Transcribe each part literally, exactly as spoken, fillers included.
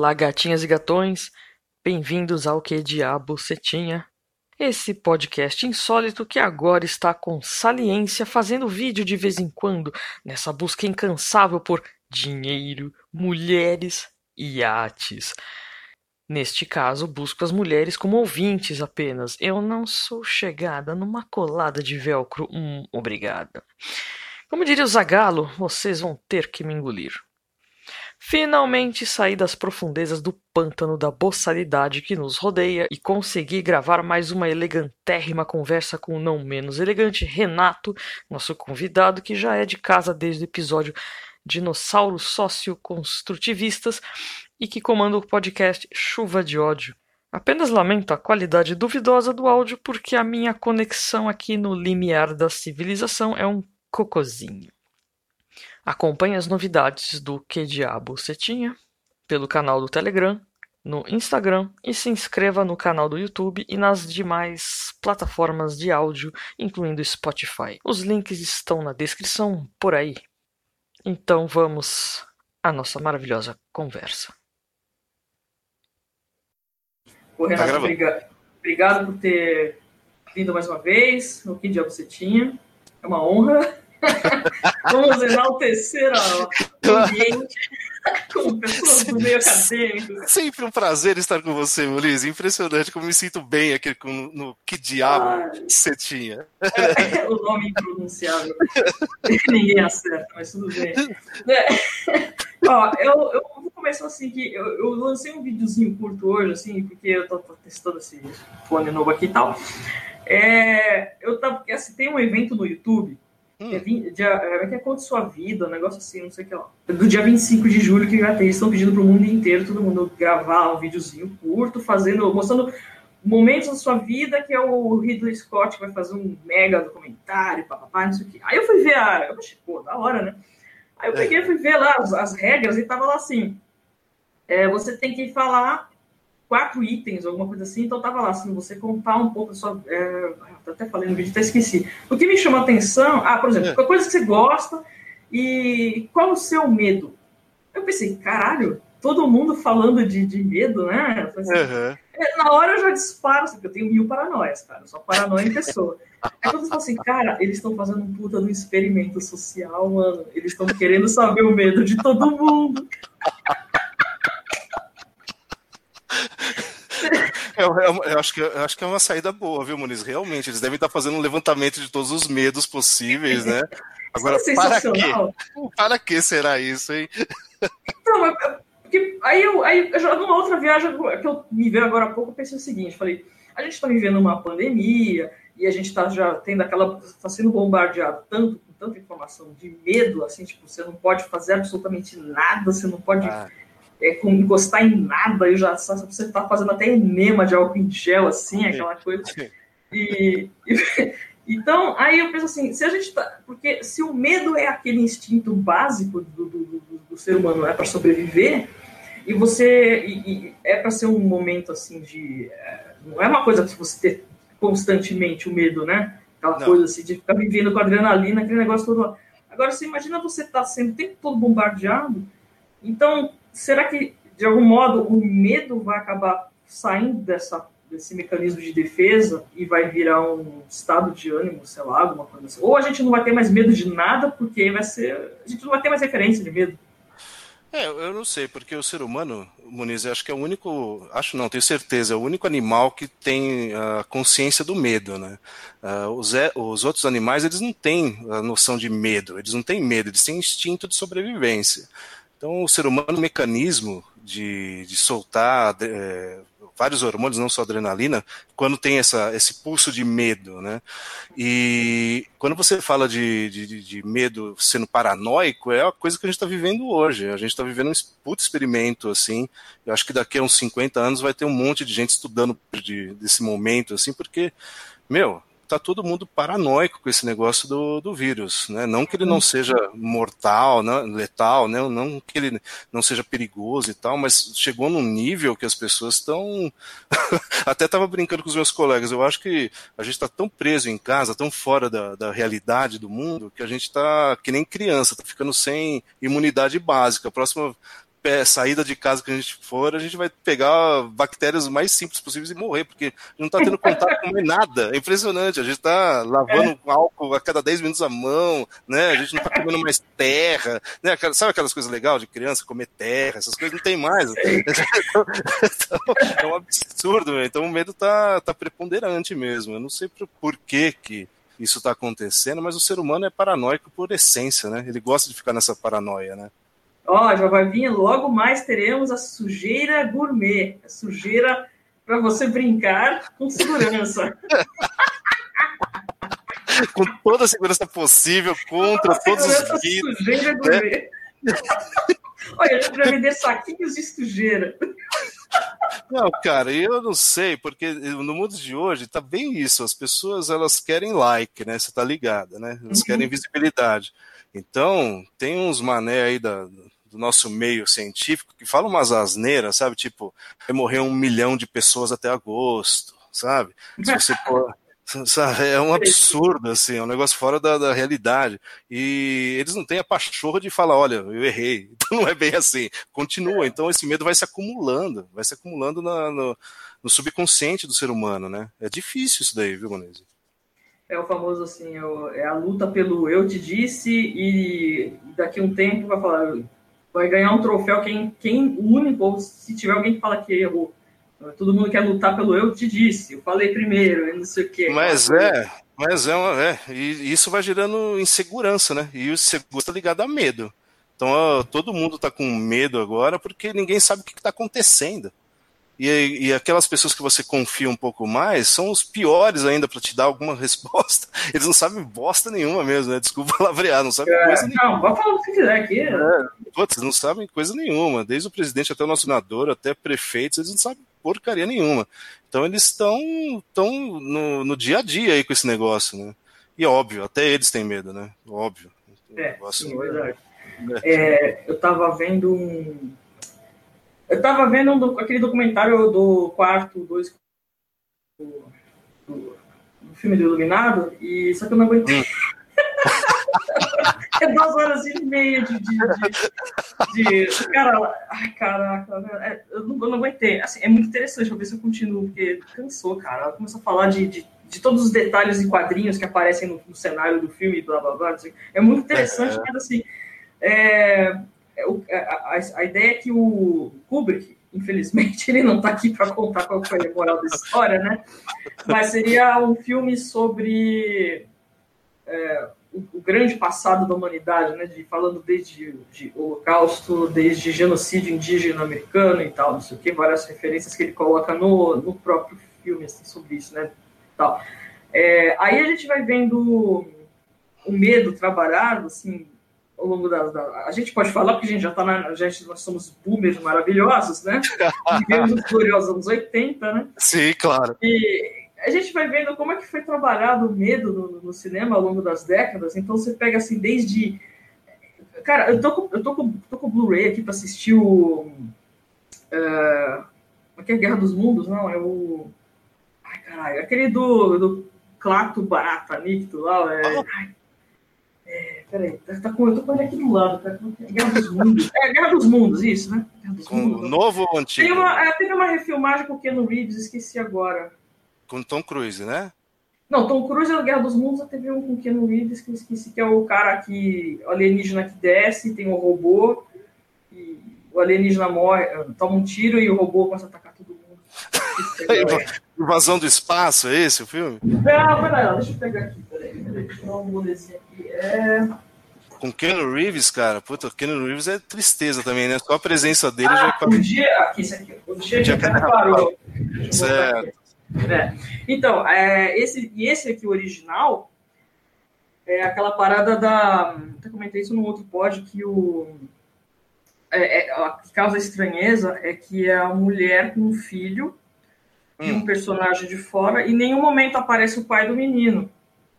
Olá, gatinhas e gatões, bem-vindos ao Que Diabo Você Tinha, esse podcast insólito que agora está com saliência fazendo vídeo de vez em quando, nessa busca incansável por dinheiro, mulheres e iates. Neste caso, busco as mulheres como ouvintes apenas. Eu não sou chegada numa colada de velcro, hum, obrigada. Como diria o Zagalo, vocês vão ter que me engolir. Finalmente saí das profundezas do pântano da boçalidade que nos rodeia e consegui gravar mais uma elegantérrima conversa com o não menos elegante Renato, nosso convidado que já é de casa desde o episódio Dinossauros Socioconstrutivistas e que comanda o podcast Chuva de Ódio. Apenas lamento a qualidade duvidosa do áudio porque a minha conexão aqui no limiar da civilização é um cocozinho. Acompanhe as novidades do Que Diabo Você Tinha pelo canal do Telegram, no Instagram e se inscreva no canal do YouTube e nas demais plataformas de áudio, incluindo Spotify. Os links estão na descrição por aí. Então vamos à nossa maravilhosa conversa. Ô, Renato, tá obrigado por ter vindo mais uma vez no Que Diabo Você Tinha. É uma honra. Vamos enaltecer o ambiente com pessoas do meio acadêmico. Sempre um prazer estar com você, Luiz. Impressionante como me sinto bem aqui no, no Que Diabo Você Tinha. É, é o nome impronunciável. Ninguém acerta, mas tudo bem. É. Ó, eu, eu vou começar assim, que eu, eu lancei um videozinho curto hoje, assim, porque eu tô, tô testando esse fone novo aqui e tal. É, eu tava, assim, tem um evento no YouTube. Hum. É, dia, é que acontece sua vida, um negócio assim, não sei o que lá. Do dia vinte e cinco de julho que já tem, eles estão pedindo pro mundo inteiro, todo mundo gravar um videozinho curto, fazendo, mostrando momentos da sua vida, que é o Ridley Scott que vai fazer um mega documentário, papapá, não sei o que. Aí eu fui ver a... Eu achei, pô, da hora, né? Aí eu peguei e fui ver lá as, as regras e tava lá assim, é, você tem que falar quatro itens, alguma coisa assim, então tava lá, assim, você contar um pouco, só, é, até falei no vídeo, até esqueci. O que me chamou a atenção, ah, por exemplo, qual coisa que você gosta e qual o seu medo? Eu pensei, caralho, todo mundo falando de, de medo, né? Assim, uhum. Na hora eu já disparo, assim, porque eu tenho mil paranoias, cara, eu só paranoia em pessoa. Aí quando eu falo assim, cara, eles estão fazendo um puta do experimento social, mano, eles estão querendo saber o medo de todo mundo. Eu, eu, eu, acho que, eu acho que é uma saída boa, viu, Muniz? Realmente, eles devem estar fazendo um levantamento de todos os medos possíveis, né? Agora, é para que? Para que será isso, hein? Então, porque aí eu, aí eu já, numa outra viagem que eu me vi agora há pouco, eu pensei o seguinte, falei, a gente está vivendo uma pandemia e a gente está já tendo aquela... Está sendo bombardeado tanto, com tanta informação de medo, assim, tipo, você não pode fazer absolutamente nada, você não pode... Ah. É, com encostar em nada, eu já só você tá fazendo até enema de álcool em gel, assim, aquela coisa. E, e, então, aí eu penso assim, se a gente tá... Porque se o medo é aquele instinto básico do, do, do, do ser humano, é para sobreviver, e você... E, e é para ser um momento, assim, de... Não é uma coisa que você ter constantemente o medo, né? Aquela não. coisa, assim, de ficar vivendo com adrenalina, aquele negócio todo... Agora, você imagina você tá sendo o tempo todo bombardeado, então... Será que, de algum modo, o medo vai acabar saindo dessa, desse mecanismo de defesa e vai virar um estado de ânimo, sei lá, alguma coisa assim? Ou a gente não vai ter mais medo de nada, porque vai ser, a gente não vai ter mais referência de medo? É, eu não sei, porque o ser humano, Muniz, eu acho que é o único, acho não, tenho certeza, é o único animal que tem a consciência do medo, né? Uh, os, é, os outros animais, eles não têm a noção de medo, eles não têm medo, eles têm instinto de sobrevivência. Então, o ser humano, o mecanismo de, de soltar é, vários hormônios, não só adrenalina, quando tem essa, esse pulso de medo, né? E quando você fala de, de, de medo sendo paranoico, é a coisa que a gente está vivendo hoje. A gente está vivendo um puto experimento, assim. Eu acho que daqui a uns cinquenta anos vai ter um monte de gente estudando de, desse momento, assim, porque, meu... Tá todo mundo paranoico com esse negócio do, do vírus, né? Não que ele não seja mortal, né? Letal, né? Não que ele não seja perigoso e tal, mas chegou num nível que as pessoas estão... Até estava brincando com os meus colegas, eu acho que a gente está tão preso em casa, tão fora da, da realidade do mundo, que a gente está que nem criança, tá ficando sem imunidade básica. A próxima... é, saída de casa que a gente for, a gente vai pegar bactérias mais simples possíveis e morrer, porque não tá tendo contato com nada. É impressionante. A gente tá lavando é. álcool a cada dez minutos a mão, né? A gente não tá comendo mais terra, né? Sabe aquelas coisas legais de criança, comer terra, essas coisas não tem mais. Então, é um absurdo, velho. Então o medo tá, tá preponderante mesmo. Eu não sei por que que isso está acontecendo, mas o ser humano é paranoico por essência, né? Ele gosta de ficar nessa paranoia, né? Ó, já vai vir, logo mais teremos a sujeira gourmet, a sujeira para você brincar com segurança. Com toda a segurança possível, contra todos os vidros. Sujeira gourmet. Né? Olha, já vai vender saquinhos de sujeira. Não, cara, eu não sei, porque no mundo de hoje tá bem isso, as pessoas, elas querem like, né, você tá ligada, né, elas uhum. querem visibilidade, então tem uns mané aí da, do nosso meio científico que falam umas asneiras, sabe, tipo, vai morrer um milhão de pessoas até agosto, sabe, se você for... É um absurdo, assim, é um negócio fora da, da realidade. E eles não têm a pachorra de falar, olha, eu errei. Então não é bem assim. Continua. Então esse medo vai se acumulando, vai se acumulando na, no, no subconsciente do ser humano, né? É difícil isso daí, viu, Manese? É o famoso, assim, é a luta pelo eu te disse e daqui a um tempo vai falar, vai ganhar um troféu quem, quem o único, ou se tiver alguém que fala que errou. Todo mundo quer lutar pelo eu te disse, eu falei primeiro, eu não sei o quê. Mas é, mas é, uma, é, e isso vai gerando insegurança, né? E o segurança está ligado a medo. Então ó, todo mundo está com medo agora porque ninguém sabe o que está acontecendo. E, e aquelas pessoas que você confia um pouco mais são os piores ainda para te dar alguma resposta. Eles não sabem bosta nenhuma mesmo, né? Desculpa palavrear, não sabem é, coisa não, nenhuma. Não, pode falar o que quiser aqui. É, putz, não sabem coisa nenhuma. Desde o presidente até o nosso senador, até prefeitos, eles não sabem porcaria nenhuma. Então eles estão tão no, no dia a dia aí com esse negócio, né? E óbvio, até eles têm medo, né? Óbvio. É, negócio... sim, verdade. É. É, eu tava vendo um... Eu tava vendo um, aquele documentário do quarto, dois, do, do, do filme do Iluminado, e só que eu não aguentei. Hum. É duas horas e meia de... de, de, de cara, ai, caraca, é, eu, não, eu não aguentei. Assim, é muito interessante, vou ver se eu continuo, porque cansou, cara. Ela começou a falar de, de, de todos os detalhes e quadrinhos que aparecem no, no cenário do filme, blá, blá, blá. Assim. É muito interessante, é. Mas assim... É... A, a, a ideia é que o Kubrick, infelizmente, ele não está aqui para contar qual foi a moral da história, né? Mas seria um filme sobre é, o, o grande passado da humanidade, né? De, falando desde de Holocausto, desde genocídio indígena americano e tal, não sei o que, várias referências que ele coloca no, no próprio filme assim, sobre isso, né? Tal. É, aí a gente vai vendo o medo trabalhado, assim, ao longo da, da... A gente pode falar porque a gente já tá na... Gente, nós somos boomers maravilhosos, né? Vivemos os gloriosos anos oitenta, né? Sim, claro. E a gente vai vendo como é que foi trabalhado o medo no, no cinema ao longo das décadas. Então você pega assim, desde... Cara, eu tô com, eu tô com, tô com o Blu-ray aqui pra assistir o... Uh... Aqui é Guerra dos Mundos, não? É o... Ai, caralho. Aquele do, do Clato Barata Nicto lá, é... Ah. É, peraí, tá com, eu tô com ele aqui do lado, tá com Guerra dos Mundos. É, Guerra dos Mundos, isso, né? Guerra dos Mundos. Um novo ou antigo? Tem uma, teve uma refilmagem com o Keanu Reeves, esqueci agora. Com Tom Cruise, né? Não, Tom Cruise é o Guerra dos Mundos, teve um com o Keanu Reeves, que eu esqueci, que é o cara que, o alienígena que desce, tem um robô, e o alienígena morre, toma um tiro e o robô começa a atacar todo mundo. Invasão do Espaço, é esse o filme? Não, peraí, deixa eu pegar aqui, peraí, peraí, deixa eu mudar desse aqui. É... Com Keanu Reeves, cara, puta, Keanu Reeves é tristeza também, né? Só a presença dele ah, já... O dia... Aqui, isso aqui, o dia, o dia que a Terra Parou. Certo. É. Então, é, esse, e esse aqui, o original, é aquela parada da... Eu comentei isso num outro pod, que o... É, é, a que causa estranheza é que é a mulher com um filho e hum. um personagem de fora, e em nenhum momento aparece o pai do menino.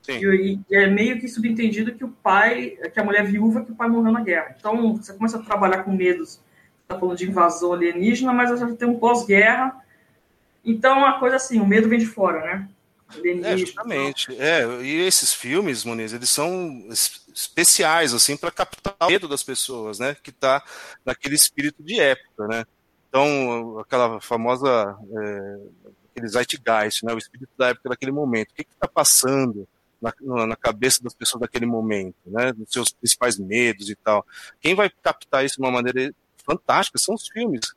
Sim. E, e é meio que subentendido que o pai, que a mulher viúva, que o pai morreu na guerra. Então você começa a trabalhar com medos, tá falando de invasão alienígena, mas já tem um pós-guerra. Então a coisa assim, o medo vem de fora, né? É, justamente. É, e esses filmes, Muniz, eles são especiais, assim, para captar o medo das pessoas, né? Que tá naquele espírito de época, né? Então, aquela famosa... É, aquele zeitgeist, né? O espírito da época daquele momento. O que que tá passando na, na cabeça das pessoas daquele momento, né? Dos seus principais medos e tal. Quem vai captar isso de uma maneira fantástica são os filmes.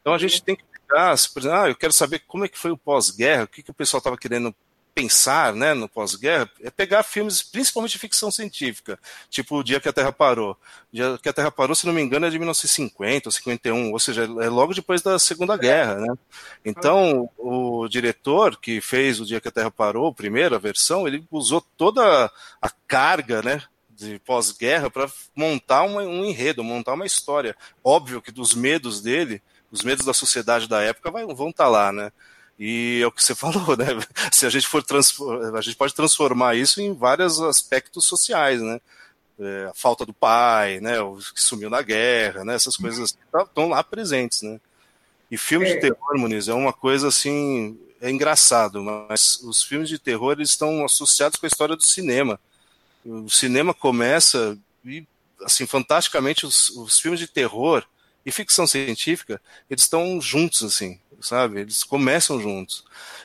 Então a gente tem que pegar, por exemplo, ah, eu quero saber como é que foi o pós-guerra, o que que o pessoal estava querendo pensar, né, no pós-guerra, é pegar filmes, principalmente de ficção científica, tipo O Dia Que a Terra Parou. O Dia Que a Terra Parou, se não me engano, é de mil novecentos e cinquenta ou cinquenta e um, ou seja, é logo depois da Segunda Guerra, né? Então, o diretor que fez O Dia Que a Terra Parou, a primeira versão, ele usou toda a carga, né, de pós-guerra para montar uma, um enredo, montar uma história. Óbvio que dos medos dele, os medos da sociedade da época vai, vão estar lá, né? E é o que você falou, né? Se a gente for transformar, a gente pode transformar isso em vários aspectos sociais, né? É, a falta do pai, né? O que sumiu na guerra, né? Essas coisas estão lá presentes, né? E filmes é. de terror, Muniz, é uma coisa assim, é engraçado, mas os filmes de terror eles estão associados com a história do cinema. O cinema começa e, assim, fantasticamente os, os filmes de terror e ficção científica, eles estão juntos, assim, sabe? Eles começam juntos.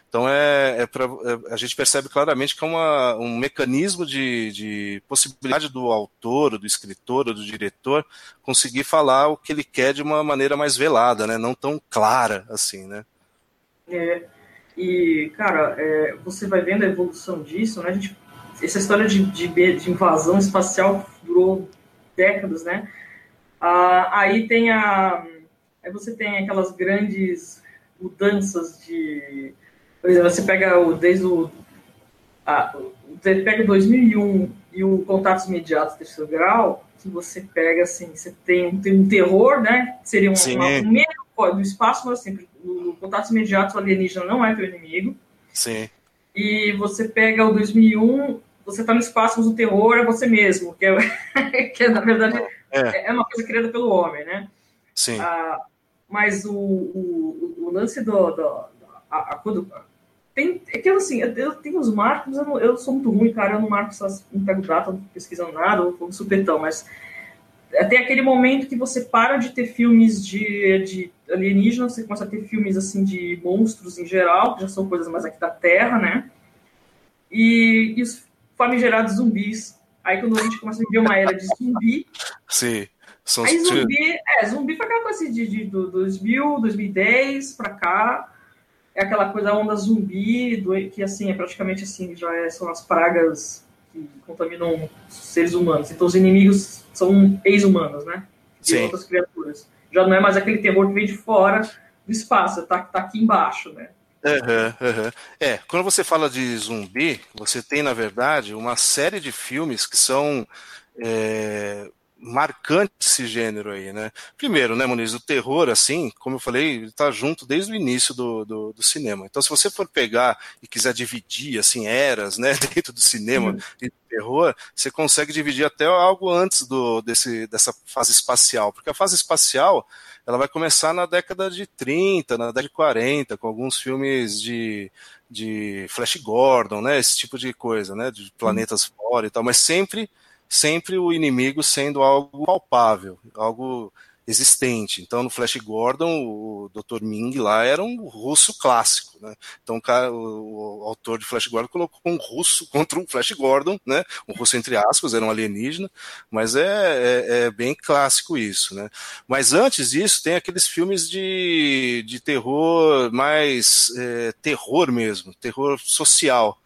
Então, é, é pra, é, a gente percebe claramente que é uma, um mecanismo de, de possibilidade do autor, do escritor, do diretor conseguir falar o que ele quer de uma maneira mais velada, né? Não tão clara, assim, né? É, e, cara, é, você vai vendo a evolução disso, né? A gente, essa história de, de, de invasão espacial durou décadas, né? Ah, aí tem a, aí você tem aquelas grandes mudanças de, por exemplo, você pega o desde o, a, você pega dois mil e um e o Contatos Imediatos Terceiro Grau, que você pega assim, você tem, tem um terror, né? Seria um, uma, um medo do espaço, mas assim, o Contatos Imediatos o alienígena não é teu inimigo. Sim. E você pega o dois mil e um, você tá no espaço, mas o terror é você mesmo, que é, que é na verdade é. é uma coisa criada pelo homem, né? Sim. Ah, mas o, o, o lance do... do a, a, quando, tem, é que assim, eu tenho os marcos, eu, não, eu sou muito ruim, cara, eu não marco essas... Não pego data, não pesquisando nada, ou um supetão, mas até aquele momento que você para de ter filmes de, de alienígenas, você começa a ter filmes, assim, de monstros em geral, que já são coisas mais aqui da Terra, né? E, e os famigerados zumbis. Aí quando a gente começa a viver uma era de zumbi... Sim, são aí zumbi, é, zumbi foi aquela coisa de, de, de dois mil, dois mil e dez pra cá, é aquela coisa, onda zumbi, do, que assim, é praticamente assim, já é, são as pragas que contaminam os seres humanos, então os inimigos são ex-humanos, né, de Sim. outras criaturas, já não é mais aquele terror que vem de fora do espaço, tá, tá aqui embaixo, né. Uhum, uhum. É, quando você fala de zumbi, você tem, na verdade, uma série de filmes que são é, marcantes esse gênero aí, né? Primeiro, né, Muniz, o terror, assim, como eu falei, ele tá junto desde o início do, do, do cinema. Então, se você for pegar e quiser dividir, assim, eras, né, dentro do cinema uhum. e do terror, você consegue dividir até algo antes do, desse, dessa fase espacial, porque a fase espacial... ela vai começar na década de trinta, na década de quarenta, com alguns filmes de, de Flash Gordon, né? Esse tipo de coisa, né? De planetas fora e tal, mas sempre, sempre o inimigo sendo algo palpável, algo existente. Então, no Flash Gordon, o doutor Ming lá era um russo clássico, né? Então, o, cara, o, o autor de Flash Gordon colocou um russo contra um Flash Gordon, né? Um russo entre aspas, era um alienígena, mas é, é, é bem clássico isso, né? Mas antes disso, tem aqueles filmes de, de terror, mais é, terror mesmo, terror social.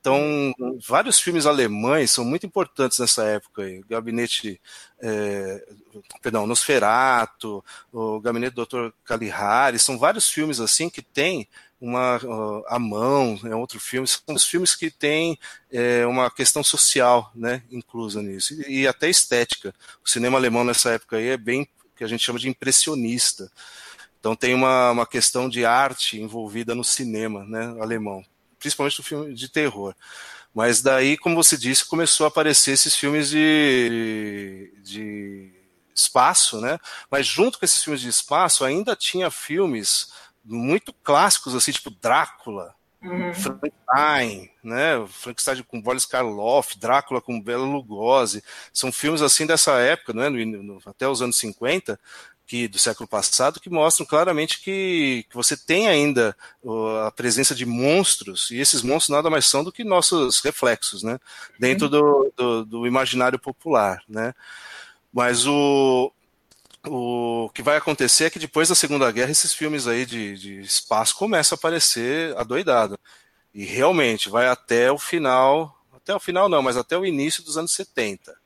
Então, vários filmes alemães são muito importantes nessa época aí. O Gabinete, é, perdão, Nosferatu, o Gabinete do doutor Caligari, são vários filmes assim que tem uma, uh, A Mão, é outro filme, são os filmes que tem é, uma questão social, né, inclusa nisso, e, e até estética. O cinema alemão nessa época aí é bem, que a gente chama de impressionista. Então tem uma, uma questão de arte envolvida no cinema, né, alemão. Principalmente do filme de terror. Mas daí, como você disse, começou a aparecer esses filmes de, de, de espaço, né? Mas junto com esses filmes de espaço, ainda tinha filmes muito clássicos, assim, tipo Drácula, Uhum. Frankenstein, né? Frankenstein com Boris Karloff, Drácula com Bela Lugosi, são filmes assim dessa época, né? no, no, até os anos cinquenta, que, do século passado, que mostram claramente que, que você tem ainda uh, a presença de monstros, e esses monstros nada mais são do que nossos reflexos, né? Dentro do, do, do imaginário popular, né? Mas o... o que vai acontecer é que depois da Segunda Guerra esses filmes aí de, de espaço começam a aparecer adoidado. E realmente vai até o final, até o final não, mas até o início dos anos setenta.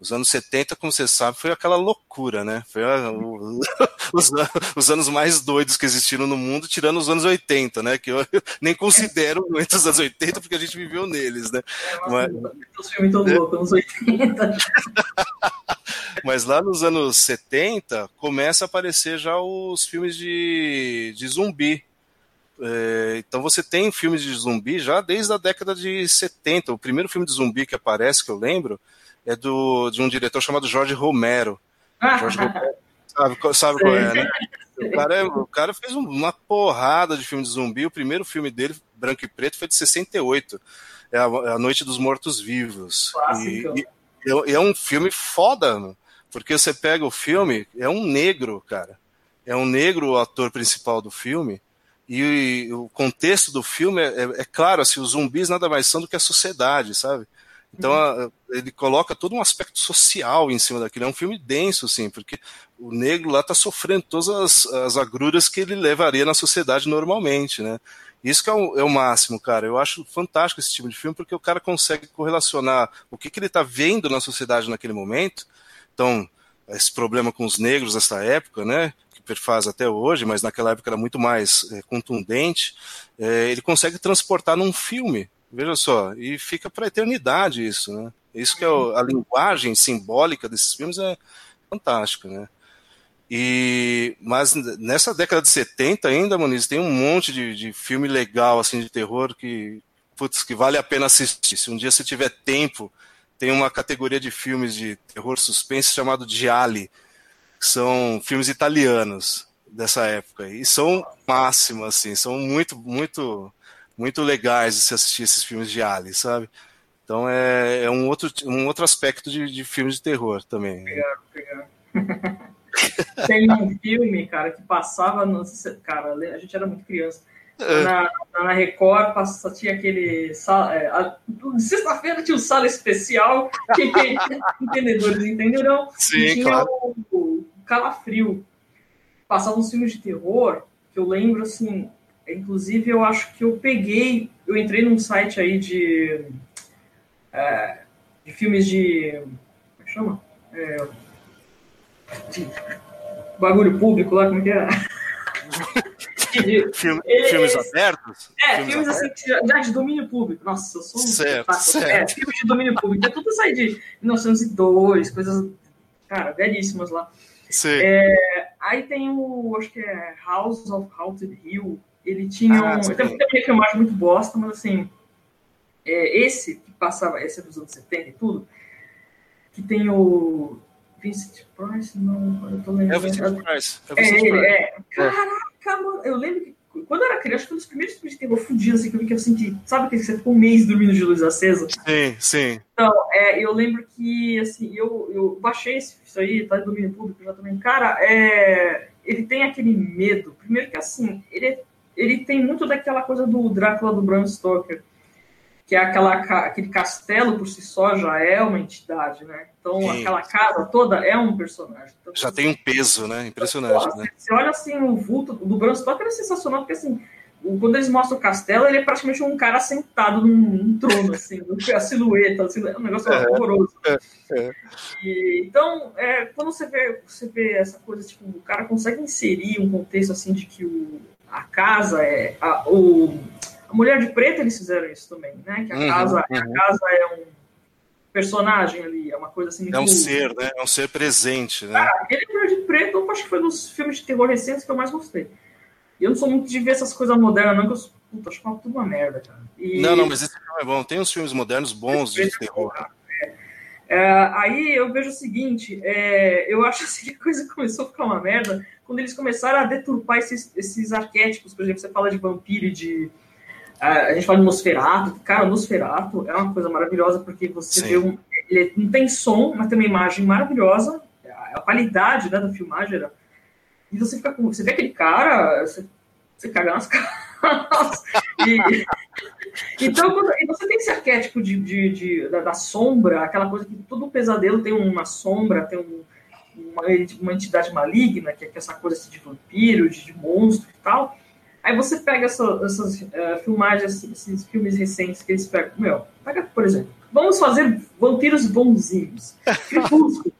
Os anos setenta, como você sabe, foi aquela loucura, né? Foi a, o, os, os anos mais doidos que existiram no mundo, tirando os anos oitenta, né? Que eu nem considero entre os anos oitenta, porque a gente viveu neles, né? É, mas, os filmes tão loucos, anos oitenta. Mas lá nos anos setenta, começa a aparecer já os filmes de, de zumbi. É, então você tem filmes de zumbi já desde a década de setenta. O primeiro filme de zumbi que aparece, que eu lembro, é do, de um diretor chamado Jorge Romero. Jorge Romero sabe, sabe qual é, né? O cara, o cara fez uma porrada de filme de zumbi. O primeiro filme dele, branco e preto, foi de sessenta e oito. É A, a Noite dos Mortos Vivos. E, e, e é um filme foda, mano. Porque você pega o filme, é um negro, cara. É um negro o ator principal do filme. E, e o contexto do filme é, é, é claro, assim, os zumbis nada mais são do que a sociedade, sabe? Então, uhum. a, ele coloca todo um aspecto social em cima daquilo. É um filme denso, assim, porque o negro lá tá sofrendo todas as, as agruras que ele levaria na sociedade normalmente, né? Isso que é o, é o máximo, cara. Eu acho fantástico esse tipo de filme, porque o cara consegue correlacionar o que, que ele tá vendo na sociedade naquele momento. Então, esse problema com os negros nessa época, né, que perfaz até hoje, mas naquela época era muito mais é, contundente, é, ele consegue transportar num filme, veja só, e fica para a eternidade isso, né? Isso que é o, a linguagem simbólica desses filmes é fantástica, né? E, mas nessa década de setenta ainda, Moniz, tem um monte de, de filme legal, assim, de terror que, putz, que vale a pena assistir. Se um dia você tiver tempo, tem uma categoria de filmes de terror suspense chamado Gialli, que são filmes italianos dessa época, e são máximo, assim, são muito, muito, muito legais de se assistir esses filmes Gialli, sabe? Então é, é um, outro, um outro aspecto de, de filmes de terror também. Obrigado, obrigado. Tem um filme, cara, que passava, no, cara, a gente era muito criança, Na, na Record passa, tinha aquele é, a, sexta-feira tinha um sala especial que, que entendedores entenderão. Sim, tinha claro. o, o Calafrio, passava uns filmes de terror que eu lembro, assim, inclusive eu acho que eu peguei eu entrei num site aí de é, de filmes de como chama? É, de bagulho público lá, como é que era? De, Filme, eles, filmes abertos? É, filmes, filmes assim, já de domínio público. Nossa, eu sou um... Certo, certo. É, filmes de domínio público. É tudo isso aí de mil novecentos e dois, coisas, cara, belíssimas lá. Sim. É, aí tem o, acho que é House of Haunted Hill. Ele tinha ah, um... Ele tem uma filmagem muito bosta, mas assim, é, esse que passava, esse é dos anos setenta e tudo, que tem o... Vincent Price? Não, eu tô lembrando. É o Vincent Price. É, Vincent Price. é, é. Caraca! Eu lembro que quando eu era criança, acho que um dos primeiros filmes de terror fudidos, assim, que eu vi que eu senti, sabe, que você ficou um mês dormindo de luz acesa? Sim, sim. Então, é, eu lembro que, assim, eu, eu baixei isso aí, tá em domínio público já também. Cara, é, ele tem aquele medo. Primeiro que, assim, ele, ele tem muito daquela coisa do Drácula do Bram Stoker, que é aquela, aquele castelo por si só já é uma entidade, né? Então, sim, aquela casa toda é um personagem. Então, já tem um peso, né? Impressionante, né? Você olha, assim, o vulto do Bram Stoker é sensacional, porque, assim, quando eles mostram o castelo, ele é praticamente um cara sentado num, num trono, assim, a silhueta, assim, é um negócio é, horroroso. É, é. E, então, é, quando você vê, você vê essa coisa, tipo, o cara consegue inserir um contexto, assim, de que o, a casa é... A, o, A Mulher de Preto, eles fizeram isso também, né? Que a, uhum, casa, uhum. a casa é um personagem ali, é uma coisa assim... É um muito... ser, né? É um ser presente, né? Cara, aquele Mulher de Preto, eu acho que foi um dos filmes de terror recentes que eu mais gostei. E eu não sou muito de ver essas coisas modernas, não, que eu puta, acho que é tudo uma merda, cara. E... Não, não, mas esse filme é bom. Tem uns filmes modernos bons de terror. É. É, aí eu vejo o seguinte, é, eu acho assim que a coisa começou a ficar uma merda quando eles começaram a deturpar esses, esses arquétipos. Por exemplo, você fala de vampiro e de... a gente fala de Nosferatu. Cara, Nosferatu é uma coisa maravilhosa, porque você Sim. vê um... Ele não tem som, mas tem uma imagem maravilhosa. A qualidade, né, da filmagem era... E você fica com... Você vê aquele cara, você, você caga nas caras. E... Então, quando... e você tem esse arquétipo de, de, de, da, da sombra, aquela coisa que todo pesadelo tem uma sombra, tem um, uma, uma entidade maligna, que é essa coisa assim, de vampiro, de, de monstro e tal. Aí você pega essa, essas uh, filmagens, esses filmes recentes que eles pegam. Meu, pega, por exemplo, vamos fazer vampiros bonzinhos. Crepúsculo.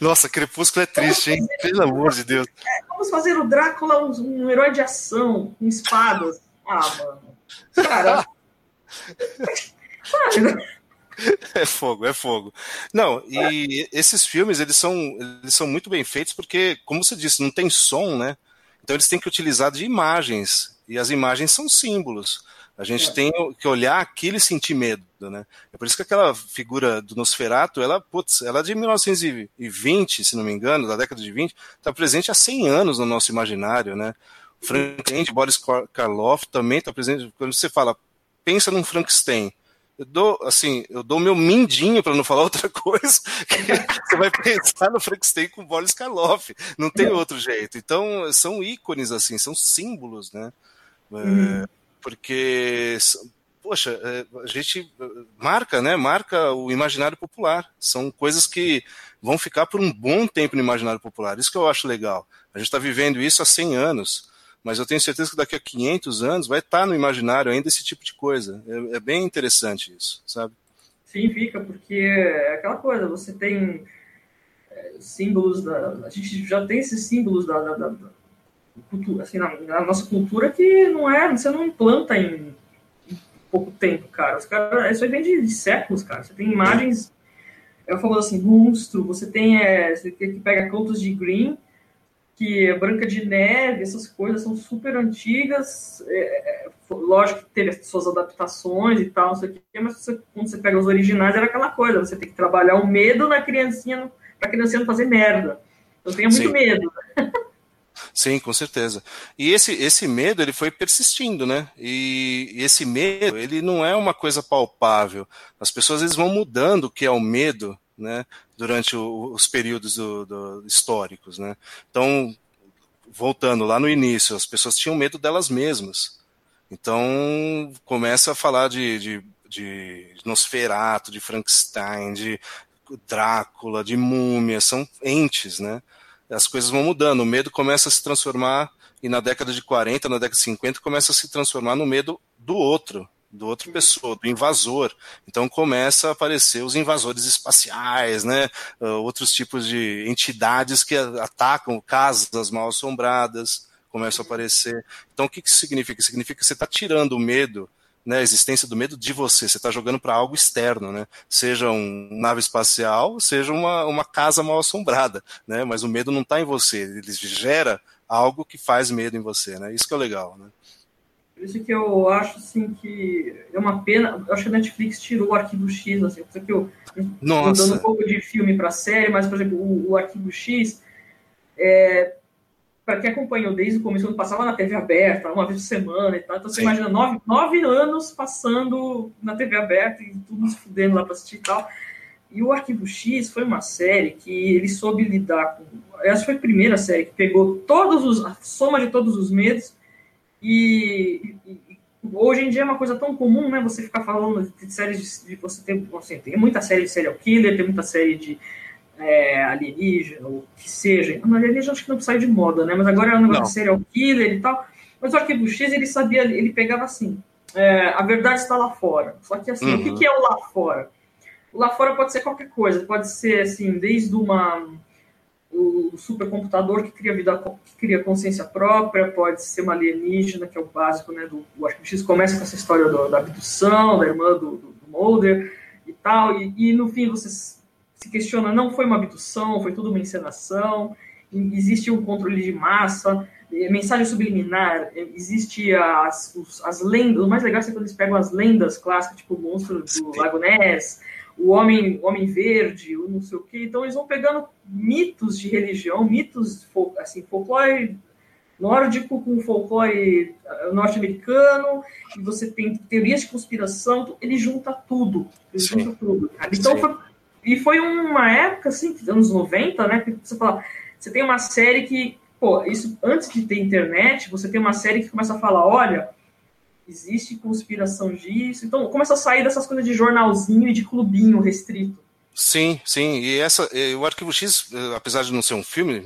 Nossa, Crepúsculo é triste, hein? Pelo amor de Deus. Vamos fazer o Drácula um, um herói de ação, com espadas. Ah, mano. Cara. É fogo, é fogo. Não, e esses filmes, eles são, eles são muito bem feitos, porque, como você disse, não tem som, né? Então eles têm que utilizar de imagens, e as imagens são símbolos. A gente é. tem que olhar aquilo e sentir medo, né? É por isso que aquela figura do Nosferatu, ela, putz, ela é de mil novecentos e vinte, se não me engano, da década de vinte, está presente há cem anos no nosso imaginário, né? O Frankenstein, Boris Karloff também está presente. Quando você fala, pensa num Frankenstein, eu dou, assim, eu dou meu mindinho para não falar outra coisa, que você vai pensar no Frankenstein com o Boris Karloff, não tem outro jeito. Então, são ícones, assim, são símbolos, né? Uhum. É, porque, poxa, a gente marca, né? Marca o imaginário popular. São coisas que vão ficar por um bom tempo no imaginário popular. Isso que eu acho legal. A gente está vivendo isso há cem anos. Mas eu tenho certeza que daqui a quinhentos anos vai estar no imaginário ainda esse tipo de coisa. É, é bem interessante isso, sabe? Sim, fica, porque é aquela coisa, você tem símbolos, da, a gente já tem esses símbolos da, da, da, da cultura, assim, na, na nossa cultura, que não é, você não implanta em, em pouco tempo, cara. Os cara isso aí vem de, de séculos, cara. Você tem imagens, eu falo assim, monstro, você tem, é, você tem que pega contos de Grimm, que é Branca de Neve, essas coisas são super antigas, é, lógico que teve as suas adaptações e tal, não sei o que, mas você, quando você pega os originais, era aquela coisa, você tem que trabalhar o medo na criancinha, pra criancinha não fazer merda. Eu tenho muito Sim. medo. Sim, com certeza. E esse, esse medo, ele foi persistindo, né? E, e esse medo, ele não é uma coisa palpável. As pessoas, eles vão mudando o que é o medo, né, durante o, os períodos do, do, históricos, né? Então, voltando lá no início, as pessoas tinham medo delas mesmas. Então, começa a falar de, de, de Nosferatu, de Frankenstein, de Drácula, de múmia, são entes, né? As coisas vão mudando, o medo começa a se transformar, e na década de quarenta, na década de cinquenta, começa a se transformar no medo do outro, do outra pessoa, do invasor. Então começa a aparecer os invasores espaciais, né? Uh, outros tipos de entidades que atacam casas mal assombradas, começam a aparecer. Então o que, que isso significa? Significa que você está tirando o medo, né? A existência do medo de você, você está jogando para algo externo, né? Seja uma nave espacial, seja uma, uma casa mal assombrada, né? Mas o medo não está em você, ele gera algo que faz medo em você, né? Isso que é legal, né? Por isso que eu acho, assim, que é uma pena. Eu acho que a Netflix tirou o Arquivo X, assim. Por isso que eu Nossa. Tô dando um pouco de filme pra série, mas, por exemplo, o, o Arquivo X, é, para quem acompanhou desde o começo, quando passava na T V aberta, uma vez por semana e tal. Então, você Sim. imagina nove, nove anos passando na T V aberta e tudo se fudendo lá pra assistir e tal. E o Arquivo X foi uma série que ele soube lidar com... Essa foi a primeira série que pegou todos os, a soma de todos os medos. E, e, e hoje em dia é uma coisa tão comum, né? Você ficar falando de séries de, de você tem, assim, tem muita série de serial killer, tem muita série de é, alienígena, ou que seja. Na alienígena acho que não sai de moda, né? Mas agora é um negócio não. de serial killer e tal. Mas o Arquivo X, ele sabia, ele pegava assim, é, a verdade está lá fora. Só que assim, uhum. o que é o lá fora? O lá fora pode ser qualquer coisa, pode ser assim, desde uma... o supercomputador que cria vida, que cria consciência própria, pode ser uma alienígena, que é o básico, né, do o Arquivo X, começa com essa história do, da abdução, da irmã do, do, do Mulder e tal, e, e no fim você se questiona, não foi uma abdução, foi tudo uma encenação, existe um controle de massa, mensagem subliminar, existe as, os, as lendas, o mais legal é quando eles pegam as lendas clássicas, tipo o monstro do Lago Ness, o homem, o homem verde, o não sei o quê. Então, eles vão pegando mitos de religião, mitos, assim, folclore nórdico com folclore norte-americano, e você tem teorias de conspiração, ele junta tudo. Ele Sim. junta tudo. Então, foi, e foi uma época, assim, anos noventa, né? Que você fala, você tem uma série que, pô, isso antes de ter internet, você tem uma série que começa a falar, olha, existe conspiração disso. Então, começa a sair dessas coisas de jornalzinho e de clubinho restrito. Sim, sim, e essa, o Arquivo X, apesar de não ser um filme,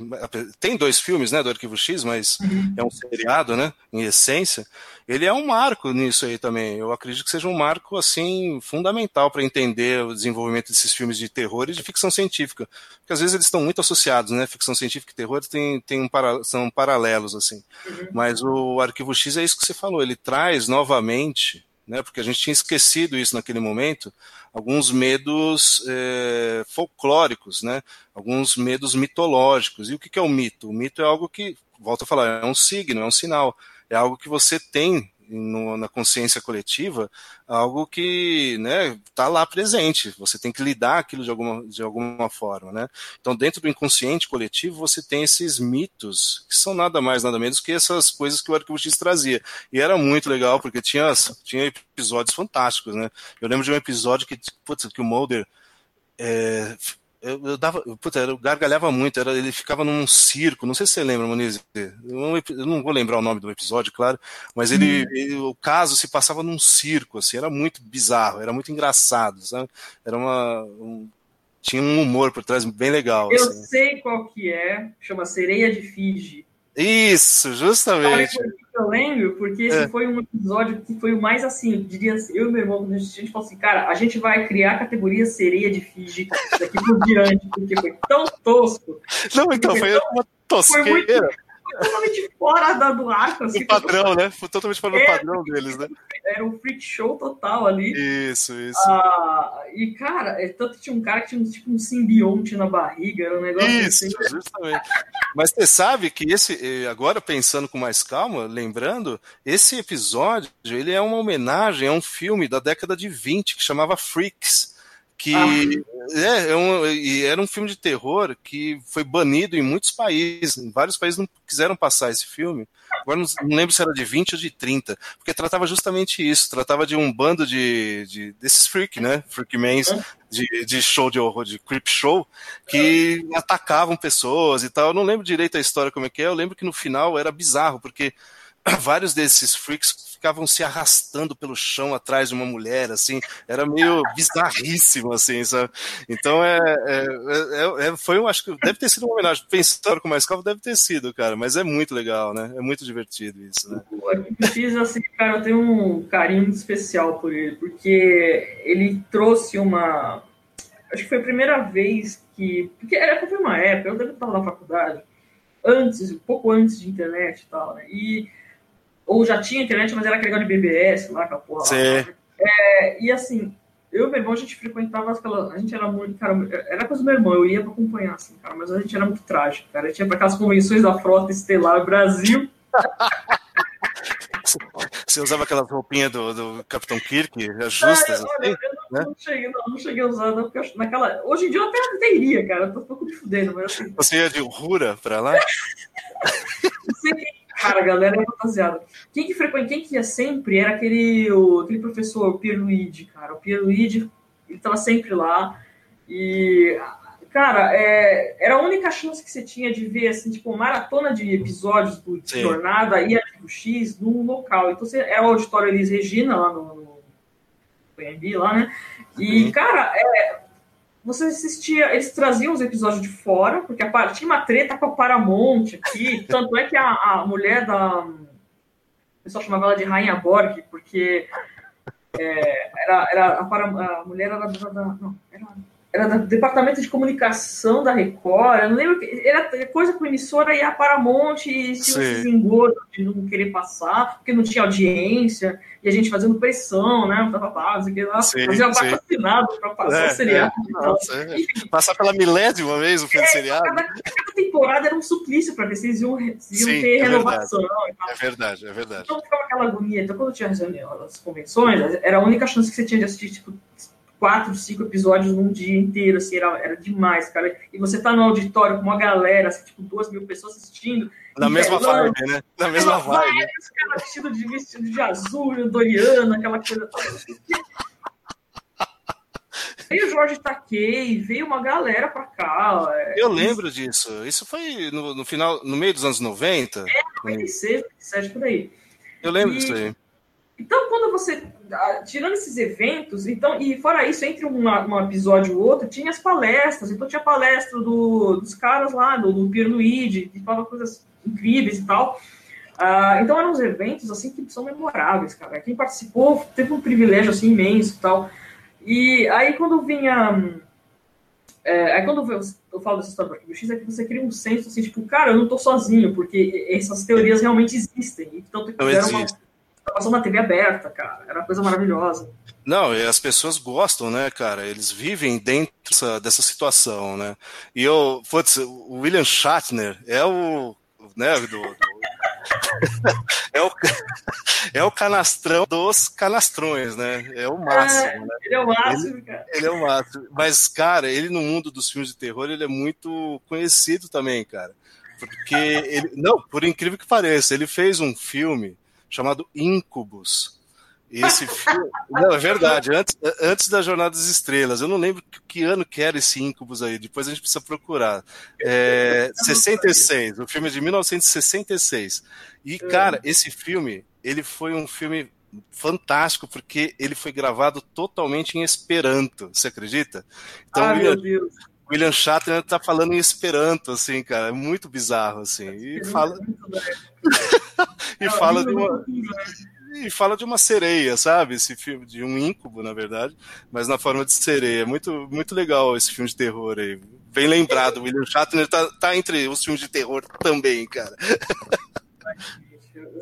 tem dois filmes, né, do Arquivo X, mas uhum. é um seriado, né, em essência, ele é um marco nisso aí também, eu acredito que seja um marco, assim, fundamental para entender o desenvolvimento desses filmes de terror e de ficção científica, porque às vezes eles estão muito associados, né, ficção científica e terror tem, tem um para, são paralelos, assim, uhum. mas o Arquivo X é isso que você falou, ele traz novamente... Porque a gente tinha esquecido isso naquele momento, alguns medos é, folclóricos, né? Alguns medos mitológicos. E o que é o mito? O mito é algo que, volto a falar, é um signo, é um sinal, é algo que você tem no, na consciência coletiva, algo que está, né, lá presente, você tem que lidar aquilo de alguma, de alguma forma. Né? Então, dentro do inconsciente coletivo, você tem esses mitos, que são nada mais, nada menos que essas coisas que o Arquivo X trazia. E era muito legal, porque tinha, tinha episódios fantásticos. Né? Eu lembro de um episódio que, putz, que o Mulder... É, Eu, eu, dava, puta, eu gargalhava muito, era, ele ficava num circo, não sei se você lembra, Moniz, eu não, eu não vou lembrar o nome do episódio, claro, mas ele, hum. ele, o caso se passava num circo, assim, era muito bizarro, era muito engraçado, sabe? Era uma... Um, tinha um humor por trás bem legal. Eu assim. sei qual que é, chama Sereia de Fiji. Isso, justamente. Eu lembro, porque esse é. foi um episódio que foi o mais assim, diria assim, eu e meu irmão, a gente falou assim, cara, a gente vai criar a categoria Sereia de Fiji daqui por diante, porque foi tão tosco. Não, então, foi, foi tão, uma tosqueira. Foi muito, totalmente fora da, do arco. Assim, o padrão, foi, né? Foi totalmente fora do padrão deles, né? Era um freak show total ali. Isso, isso. Ah, e, cara, é, tanto que tinha um cara que tinha tipo um simbionte na barriga, era um negócio isso, assim. Isso, justamente. Mas você sabe que esse, agora pensando com mais calma, lembrando, esse episódio, ele é uma homenagem a um filme da década de vinte que chamava Freaks, que ah. é, é um, era um filme de terror que foi banido em muitos países, em vários países não quiseram passar esse filme, agora não, não lembro se era de vinte ou de trinta, porque tratava justamente isso, tratava de um bando de, de desses freak, né, freakmans, de, de show de horror, de creep show, que atacavam pessoas e tal. Eu não lembro direito a história como é que é, eu lembro que no final era bizarro, porque vários desses freaks ficavam se arrastando pelo chão atrás de uma mulher, assim, era meio bizarríssimo, assim, sabe? Então, é, é, é foi, eu acho que deve ter sido uma homenagem, pensando com mais calma, deve ter sido, cara, mas é muito legal, né? É muito divertido isso, né? O Arquivo X, assim, cara, eu tenho um carinho muito especial por ele, porque ele trouxe uma... Acho que foi a primeira vez que... Porque era foi uma época, eu deve estar na faculdade, antes, um pouco antes de internet e tal, né? E ou já tinha internet, mas era aquele negócio de B B S lá, aquela porra lá. É, e assim, eu e meu irmão, a gente frequentava aquela... A gente era muito... Cara, era coisa do meu irmão, eu ia pra acompanhar, assim, cara. Mas a gente era muito trágico, cara. A gente ia pra aquelas convenções da Frota Estelar Brasil. Você usava aquelas roupinhas do, do Capitão Kirk, justas? É, olha, assim, eu não, né? não, cheguei, não, não cheguei a usar, não, porque eu, naquela... Hoje em dia eu até, até iria, cara. Eu tô um pouco me fudendo, mas assim... Você ia de Uhura pra lá? Sim. Cara, a galera é fantasiada. Quem que frequenta, quem que ia sempre era aquele, o, aquele professor, o Pier Luigi, cara. O Pier Luigi, ele tava sempre lá. E, cara, é, era a única chance que você tinha de ver, assim, tipo, maratona de episódios do de Jornada e Arquivo X num local. Então, você, é o auditório Elis Regina, lá no, no P N B, lá, né? E, uhum. cara, é, você assistia, eles traziam os episódios de fora, porque a, tinha uma treta com a Paramount aqui, tanto é que a, a mulher da... O pessoal chamava ela de Rainha Borg, porque é, era, era a, a mulher era, da, da, não, era, era do departamento de comunicação da Record, eu não lembro, era coisa com a emissora e a Paramount e tinha esses engordos de não querer passar, porque não tinha audiência, e a gente fazendo pressão, né? Fazia patrocinado para passar é, o seriado. É, nossa, é. Enfim, passar pela milésima vez o fim é, do seriado. Cada, cada temporada era um suplício para ver se eles iam, se iam Sim, ter é renovação. E tal. É verdade, é verdade. Então ficava aquela agonia. Então, quando tinha reunião, as convenções, era a única chance que você tinha de assistir, tipo, quatro, cinco episódios num dia inteiro, assim, era, era demais, cara. E você tá no auditório com uma galera, assim, tipo, duas mil pessoas assistindo, Na mesma vibe, é, né? Na mesma vibe. Os caras vestidos de vestido de azul, doriana, aquela coisa toda. Veio o Jorge Takei, veio uma galera pra cá. É, eu lembro isso. disso. Isso foi no, no final, no meio dos anos noventa. É, noventa e seis, noventa e sete, por aí. Eu lembro e, disso aí. Então, quando você... Tirando esses eventos, então, e fora isso, entre um, um episódio e outro, tinha as palestras. Então, tinha a palestra do, dos caras lá, do, do Pier Luigi, que falava coisas incríveis e tal. Uh, então, eram uns eventos, assim, que são memoráveis, cara. Quem participou teve um privilégio, assim, imenso e tal. E aí, quando vinha... É, aí, quando eu, eu falo dessa história do Arquivo X, é que você cria um senso, assim, tipo, cara, eu não tô sozinho, porque essas teorias realmente existem. Então, tu fizeram uma... passou na T V aberta, cara. Era uma coisa maravilhosa. Não, e as pessoas gostam, né, cara? Eles vivem dentro dessa, dessa situação, né? E eu, putz, o William Shatner é o, né, do, do... é o é o canastrão dos canastrões, né? É o máximo, né? É, ele é o máximo, ele, cara. Ele é o máximo. Mas, cara, ele no mundo dos filmes de terror, ele é muito conhecido também, cara. Porque ele, não, por incrível que pareça, ele fez um filme chamado Incubus. Esse filme... Não, é verdade. Antes, antes da Jornada das Estrelas. Eu não lembro que, que ano que era esse Incubus aí. Depois a gente precisa procurar. É, sessenta e seis. O filme é de mil novecentos e sessenta e seis. E, cara, esse filme, ele foi um filme fantástico porque ele foi gravado totalmente em esperanto. Você acredita? Então, ah, meu Deus. William Shatner tá falando em esperanto, assim, cara. É muito bizarro, assim. E fala... e, fala de uma... e fala de uma sereia, sabe? Esse filme, de um íncubo, na verdade, mas na forma de sereia. Muito, muito legal esse filme de terror aí. Bem lembrado. O William Shatner tá, tá entre os filmes de terror também, cara.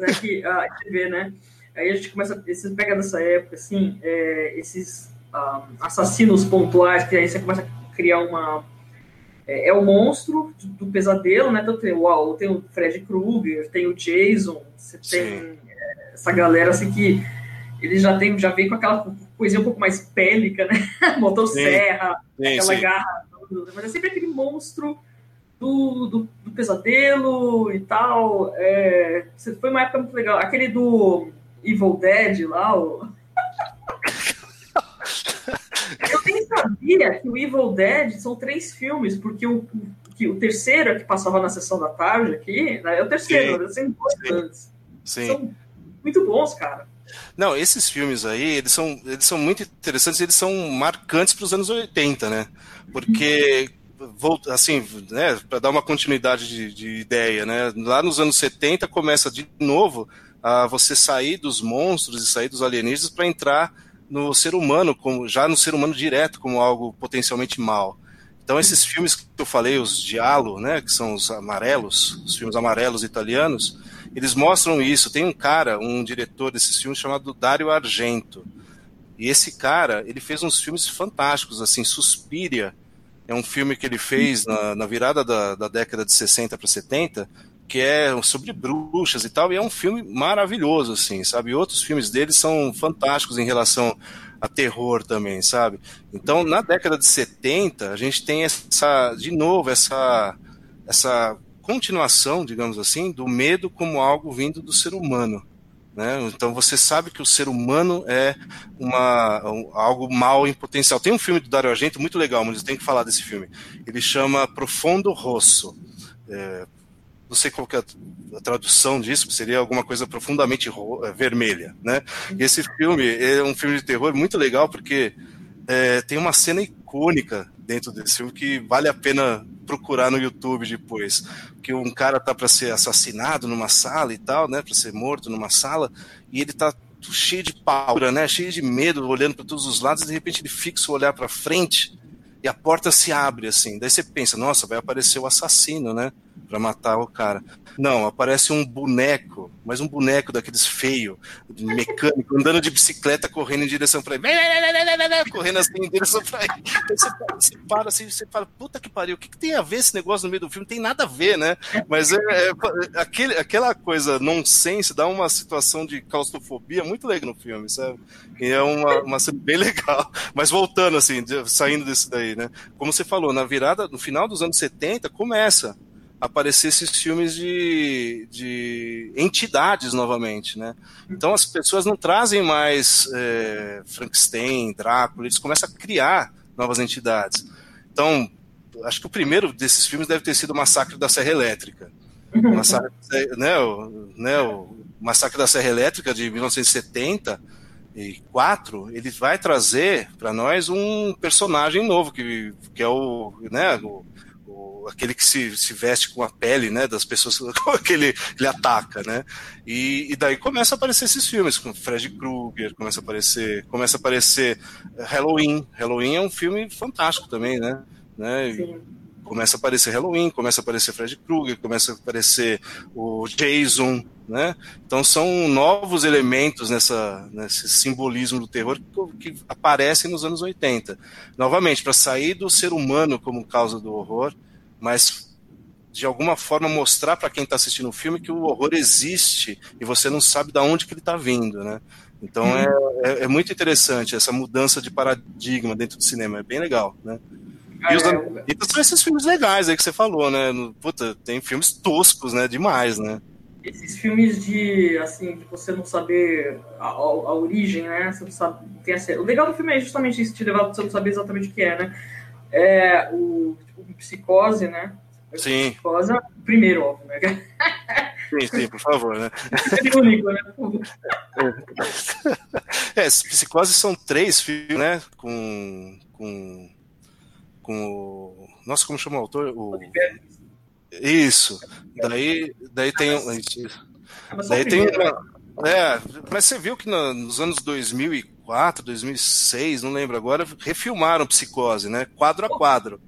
É que a T V, né? Aí a gente começa... Vocês pegam nessa época, assim, é, esses um, assassinos pontuais, que aí você começa... criar uma... É, é o monstro do pesadelo, né? Então tem, uau, tem o Freddy Krueger, tem o Jason, você tem é, essa galera assim que ele já, tem, já vem com aquela coisinha um pouco mais pélica, né? Motosserra, sim, aquela sim. garra, tudo. Mas é sempre aquele monstro do, do, do pesadelo e tal. É, foi uma época muito legal. Aquele do Evil Dead lá, o... Eu nem sabia que o Evil Dead são três filmes, porque o, que o terceiro que passava na sessão da tarde aqui, é o terceiro, eu sempre gosto antes. Sim. São muito bons, cara. Não, esses filmes aí, eles são, eles são muito interessantes, eles são marcantes para os anos oitenta, né? Porque... assim, né, para dar uma continuidade de, de ideia, né? Lá nos anos setenta começa de novo a você sair dos monstros e sair dos alienígenas para entrar no ser humano, como, já no ser humano direto, como algo potencialmente mal. Então esses filmes que eu falei, os Giallo, né, que são os amarelos, os filmes amarelos italianos, eles mostram isso. Tem um cara, um diretor desses filmes chamado Dario Argento. E esse cara, ele fez uns filmes fantásticos, assim, Suspiria, é um filme que ele fez na, na virada da, da década de sessenta para setenta, que é sobre bruxas e tal, e é um filme maravilhoso, assim, sabe? Outros filmes dele são fantásticos em relação a terror também, sabe? Então, na década de setenta, a gente tem essa, de novo, essa, essa continuação, digamos assim, do medo como algo vindo do ser humano, né? Então, você sabe que o ser humano é uma, algo mal em potencial. Tem um filme do Dario Argento muito legal, mas eu tenho que falar desse filme. Ele chama Profondo Rosso, é, não sei qual que é a tradução disso, seria alguma coisa profundamente ro- vermelha, né? E esse filme é um filme de terror muito legal, porque é, tem uma cena icônica dentro desse filme que vale a pena procurar no YouTube depois, que um cara tá para ser assassinado numa sala e tal, né? Para ser morto numa sala, e ele tá cheio de pálpebra, né? Cheio de medo, olhando para todos os lados, e de repente ele fixa o olhar para frente e a porta se abre, assim. Daí você pensa, nossa, vai aparecer o assassino, né? Pra matar o cara. Não, aparece um boneco, mas um boneco daqueles feio, mecânico, andando de bicicleta, correndo em direção pra ele. Correndo assim em direção pra ele. Então você, você para assim, você fala, puta que pariu, o que, que tem a ver esse negócio no meio do filme? Não tem nada a ver, né? Mas é, é, aquele, aquela coisa nonsense dá uma situação de claustrofobia muito legal no filme, sabe? E é uma, uma cena bem legal. Mas voltando assim, saindo desse daí, né? Como você falou, na virada, no final dos anos setenta, começa aparecer esses filmes de, de entidades novamente, né? Então as pessoas não trazem mais é, Frankenstein, Drácula, eles começam a criar novas entidades. Então, acho que o primeiro desses filmes deve ter sido o Massacre da Serra Elétrica. O Massacre, né, o, né, o Massacre da Serra Elétrica de mil novecentos e setenta e quatro, ele vai trazer para nós um personagem novo, que, que é o, né, o, o, aquele que se, se veste com a pele, né, das pessoas que ele, ele ataca, né? E, e daí começa a aparecer esses filmes, com Freddy Krueger, começa a aparecer, começa a aparecer Halloween. Halloween é um filme fantástico também, né? né? E, começa a aparecer Halloween, começa a aparecer Freddy Krueger, começa a aparecer o Jason, né? Então são novos elementos nessa, nesse simbolismo do terror que, que aparecem nos anos oitenta. Novamente, para sair do ser humano como causa do horror, mas de alguma forma mostrar para quem está assistindo o filme que o horror existe e você não sabe de onde que ele está vindo, né? Então hum. é, é, é muito interessante essa mudança de paradigma dentro do cinema, é bem legal, né? E os dan... então, são esses filmes legais aí que você falou, né? Puta, tem filmes toscos, né? Demais, né? Esses filmes de, assim, que você não saber a, a, a origem, né? Você não sabe, tem a... O legal do filme é justamente isso, te levar pra você não saber exatamente o que é, né? É o, o Psicose, né? O sim. Psicose, primeiro, óbvio, né? Sim, sim, por favor, né? É único, né? É, Psicose são três filmes, né? Com... com... com o... Nossa, como chama o autor? O... Isso. Daí, daí tem... Daí tem é, mas você viu que nos anos dois mil e quatro, dois mil e seis, não lembro agora, refilmaram Psicose, né? Quadro a quadro.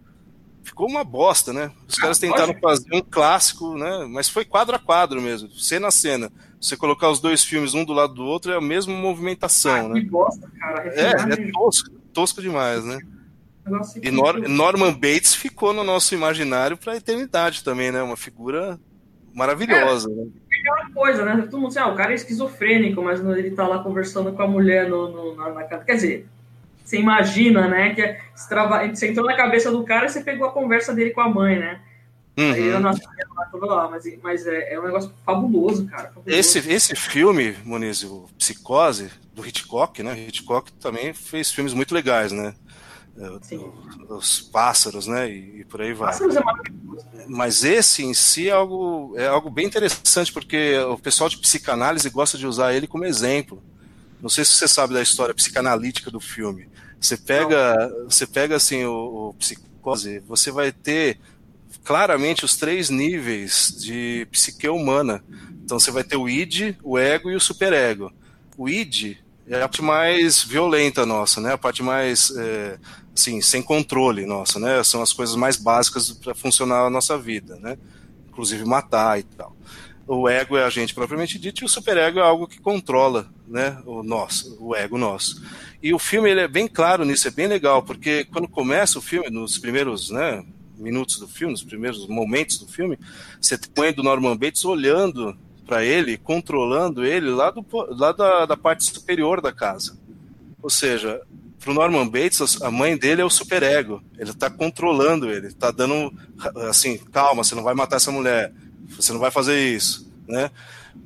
Ficou uma bosta, né? Os caras tentaram fazer um clássico, né? Mas foi quadro a quadro mesmo, cena a cena. Você colocar os dois filmes um do lado do outro é a mesma movimentação, né? Que bosta, cara. É, é tosco, tosco demais, né? E Nor- Norman Bates ficou no nosso imaginário para a eternidade também, né? Uma figura maravilhosa. É, né? É aquela coisa, né? Todo mundo assim, ah, o cara é esquizofrênico, mas ele tá lá conversando com a mulher no, no, na, na casa. Quer dizer, você imagina, né? Que trava... Você entrou na cabeça do cara e você pegou a conversa dele com a mãe, né? Uhum. Aí eu nasci lá, tô lá, mas, mas é, é um negócio fabuloso, cara. Fabuloso. Esse, esse filme, Moniz, o Psicose, do Hitchcock, né? Hitchcock também fez filmes muito legais, né? Os pássaros, né? E, e por aí vai. É Mas esse em si é algo, é algo bem interessante, porque o pessoal de psicanálise gosta de usar ele como exemplo. Não sei se você sabe da história psicanalítica do filme. Você pega, você pega assim, o, o Psicose, você vai ter claramente os três níveis de psique humana. Então você vai ter o id, o ego e o superego. O id é a parte mais violenta nossa, né? A parte mais é, assim, sem controle nossa, né? São as coisas mais básicas para funcionar a nossa vida, né? Inclusive matar e tal. O ego é a gente propriamente dito, e o superego é algo que controla, né? O nosso, o ego nosso. E o filme ele é bem claro nisso, é bem legal, porque quando começa o filme, nos primeiros, né, minutos do filme, nos primeiros momentos do filme, você põe do Norman Bates olhando para ele, controlando ele lá, do, lá da, da parte superior da casa. Ou seja, para o Norman Bates, a mãe dele é o superego. Ele está controlando ele, está dando assim, calma, você não vai matar essa mulher, você não vai fazer isso, né?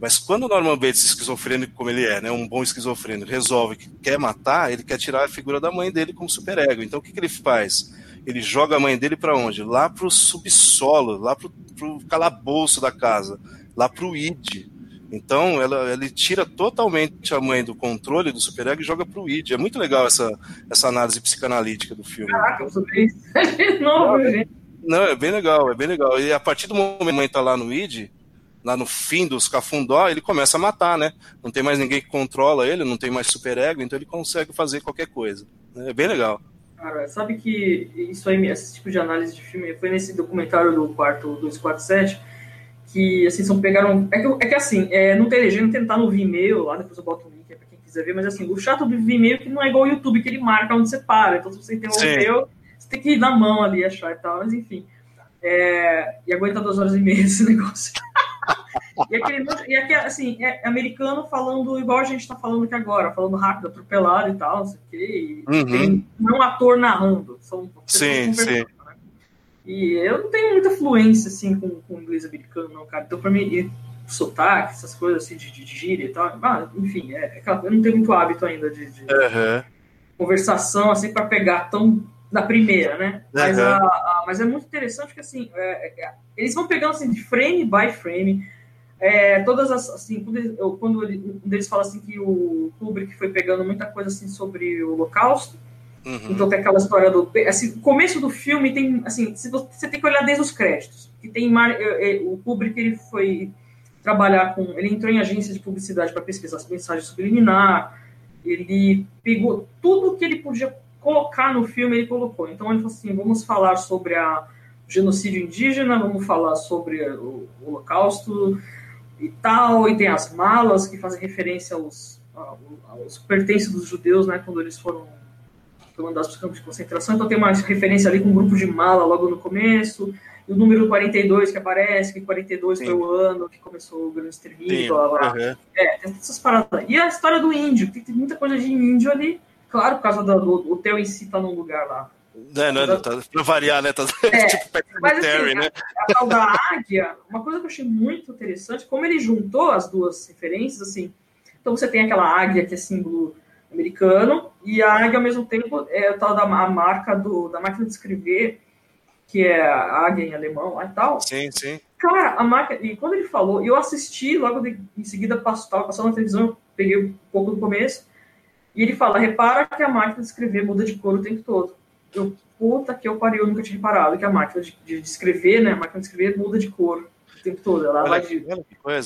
Mas quando o Norman Bates, esquizofrênico como ele é, né, um bom esquizofrênico, resolve que quer matar, ele quer tirar a figura da mãe dele como superego. Então o que, que ele faz? Ele joga a mãe dele para onde? Lá para o subsolo, lá para o calabouço da casa, lá pro id. Então ela, ele tira totalmente a mãe do controle do superego e joga pro id. É muito legal essa, essa análise psicanalítica do filme. Caraca, eu soube isso de novo, gente. Não, é bem legal, é bem legal. E a partir do momento que a mãe tá lá no id, lá no fim dos cafundó, ele começa a matar, né? Não tem mais ninguém que controla ele, não tem mais superego, então ele consegue fazer qualquer coisa. É bem legal. Cara, sabe que isso aí, esse tipo de análise de filme foi nesse documentário do quarto dois quatro sete, que, assim, são pegaram... É que, é que assim, é, não tem legenda, não tentar no Vimeo, lá depois eu boto um link aí pra quem quiser ver, mas, assim, o chato do Vimeo é que não é igual o YouTube, que ele marca onde você para. Então, se você tem o Vimeo, você tem que ir na mão ali, achar e tal, mas, enfim. É, e aguenta duas horas e meia esse negócio. E aquele... E aquele, assim, é americano falando igual a gente tá falando aqui agora, falando rápido, atropelado e tal, não sei o quê. E uhum. Tem não ator narrando. São sim, sim. Né? E eu não tenho muita fluência, assim, com, com inglês americano, não, cara. Então, pra mim, sotaque, essas coisas, assim, de, de gíria e tal, ah, enfim, é, é, eu não tenho muito hábito ainda de, de uhum. conversação, assim, pra pegar tão da primeira, né? Uhum. Mas, a, a, mas é muito interessante que, assim, é, é, eles vão pegando, assim, de frame by frame, é, todas as, assim, quando eles, quando eles falam, assim, que o Kubrick foi pegando muita coisa, assim, sobre o Holocausto. Uhum. Então tem aquela história do... Assim, o começo do filme tem... assim, se você, você tem que olhar desde os créditos. Que tem o Kubrick, ele foi trabalhar com... Ele entrou em agência de publicidade para pesquisar as mensagens subliminar. Ele pegou tudo que ele podia colocar no filme, ele colocou. Então ele falou assim, vamos falar sobre a, o genocídio indígena, vamos falar sobre o, o Holocausto e tal. E tem as malas que fazem referência aos, aos pertences dos judeus, né, quando eles foram... mandados para os campos de concentração, então tem uma referência ali com um grupo de mala logo no começo, e o número quarenta e dois que aparece, que quarenta e dois Sim. foi o ano que começou o grande extermínio, blá, blá, blá. Uhum. É, tem essas paradas. E a história do índio, que tem muita coisa de índio ali, claro, por causa do, do hotel em si tá num lugar lá. Não, não, não, tá, pra variar, né? Tá, é, tipo, mas, Terry, assim, né? A tal da águia, uma coisa que eu achei muito interessante, como ele juntou as duas referências, assim, então você tem aquela águia que é símbolo americano, e a águia, ao mesmo tempo, é o tal da a marca do, da máquina de escrever, que é a águia em alemão e tal. Sim, sim. Cara, a marca... E quando ele falou, eu assisti, logo de, em seguida, estava passando na televisão, eu peguei um pouco do começo, e ele fala, repara que a máquina de escrever muda de cor o tempo todo. Eu, puta que eu parei, eu nunca tinha reparado, que a máquina de, de escrever, né, a máquina de escrever muda de cor o tempo todo. Ela, olha, vai, de,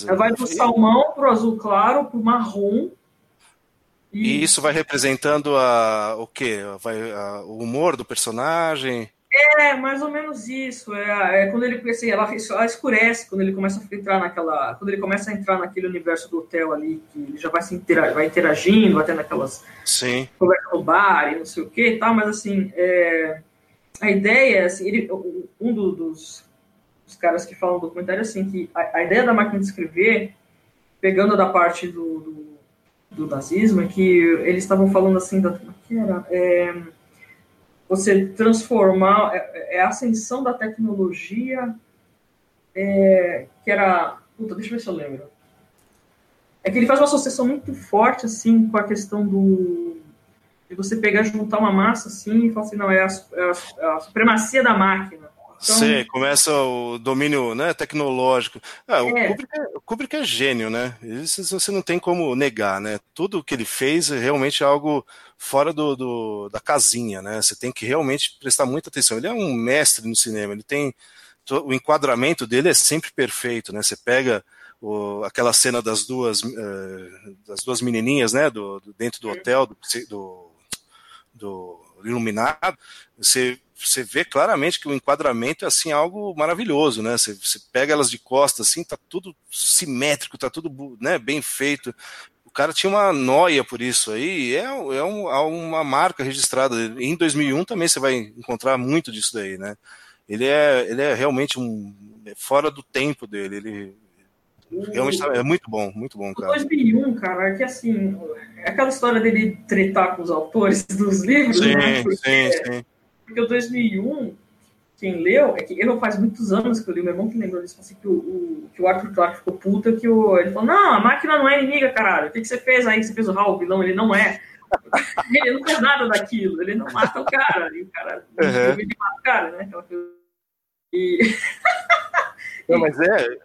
ela vai do salmão pro azul claro, pro marrom. E isso vai representando a, o quê? Vai, a, o humor do personagem? É, mais ou menos isso. É, é quando ele, assim, ela, ela escurece quando ele começa a entrar naquela. Quando ele começa a entrar naquele universo do hotel ali, que ele já vai se interag, vai interagindo, vai tendo aquelas Sim. conversas no bar e não sei o quê e tal, mas assim, é, a ideia, assim, ele, um dos, dos caras que falam no documentário assim, que a, a ideia da máquina de escrever, pegando da parte do, do do nazismo, é que eles estavam falando assim, da, como que era? É, você transformar, é, é a ascensão da tecnologia, é, que era, puta, deixa eu ver se eu lembro. É que ele faz uma associação muito forte, assim, com a questão do, de você pegar, juntar uma massa, assim, e falar assim, não, é a, é a, a supremacia da máquina. Então, Sim, começa o domínio, né, tecnológico. Ah, o, é. Kubrick, o Kubrick é gênio, né? Isso você não tem como negar, né? Tudo o que ele fez é realmente algo fora do, do, da casinha, né? Você tem que realmente prestar muita atenção. Ele é um mestre no cinema, ele tem... O enquadramento dele é sempre perfeito, né? Você pega o, aquela cena das duas, uh, das duas menininhas, né? Do, do, dentro do hotel, do, do, do Iluminado, você... Você vê claramente que o enquadramento é assim, algo maravilhoso, né? Você, você pega elas de costas, assim, tá tudo simétrico, tá tudo, né, bem feito. O cara tinha uma noia por isso aí, é, é um, uma marca registrada. Em dois mil e um também você vai encontrar muito disso daí, né? Ele é, ele é realmente um, é fora do tempo dele, ele uh, realmente é muito bom, muito bom, cara. dois mil e um, cara, é que assim, é aquela história dele tretar com os autores dos livros, sim, né? Porque... Sim, sim, sim. Porque o dois mil e um, quem leu, é que eu não faz muitos anos que eu li, meu irmão que lembrou disso, assim, que, o, o, que o Arthur Clarke ficou puta, que o, ele falou, não, a máquina não é inimiga, caralho, o que, que você fez aí, que você fez o Raul, vilão, ele não é, ele não fez nada daquilo, ele não mata o cara, e o cara, uhum. ele mata o cara, né, aquela coisa, e... Não, mas é...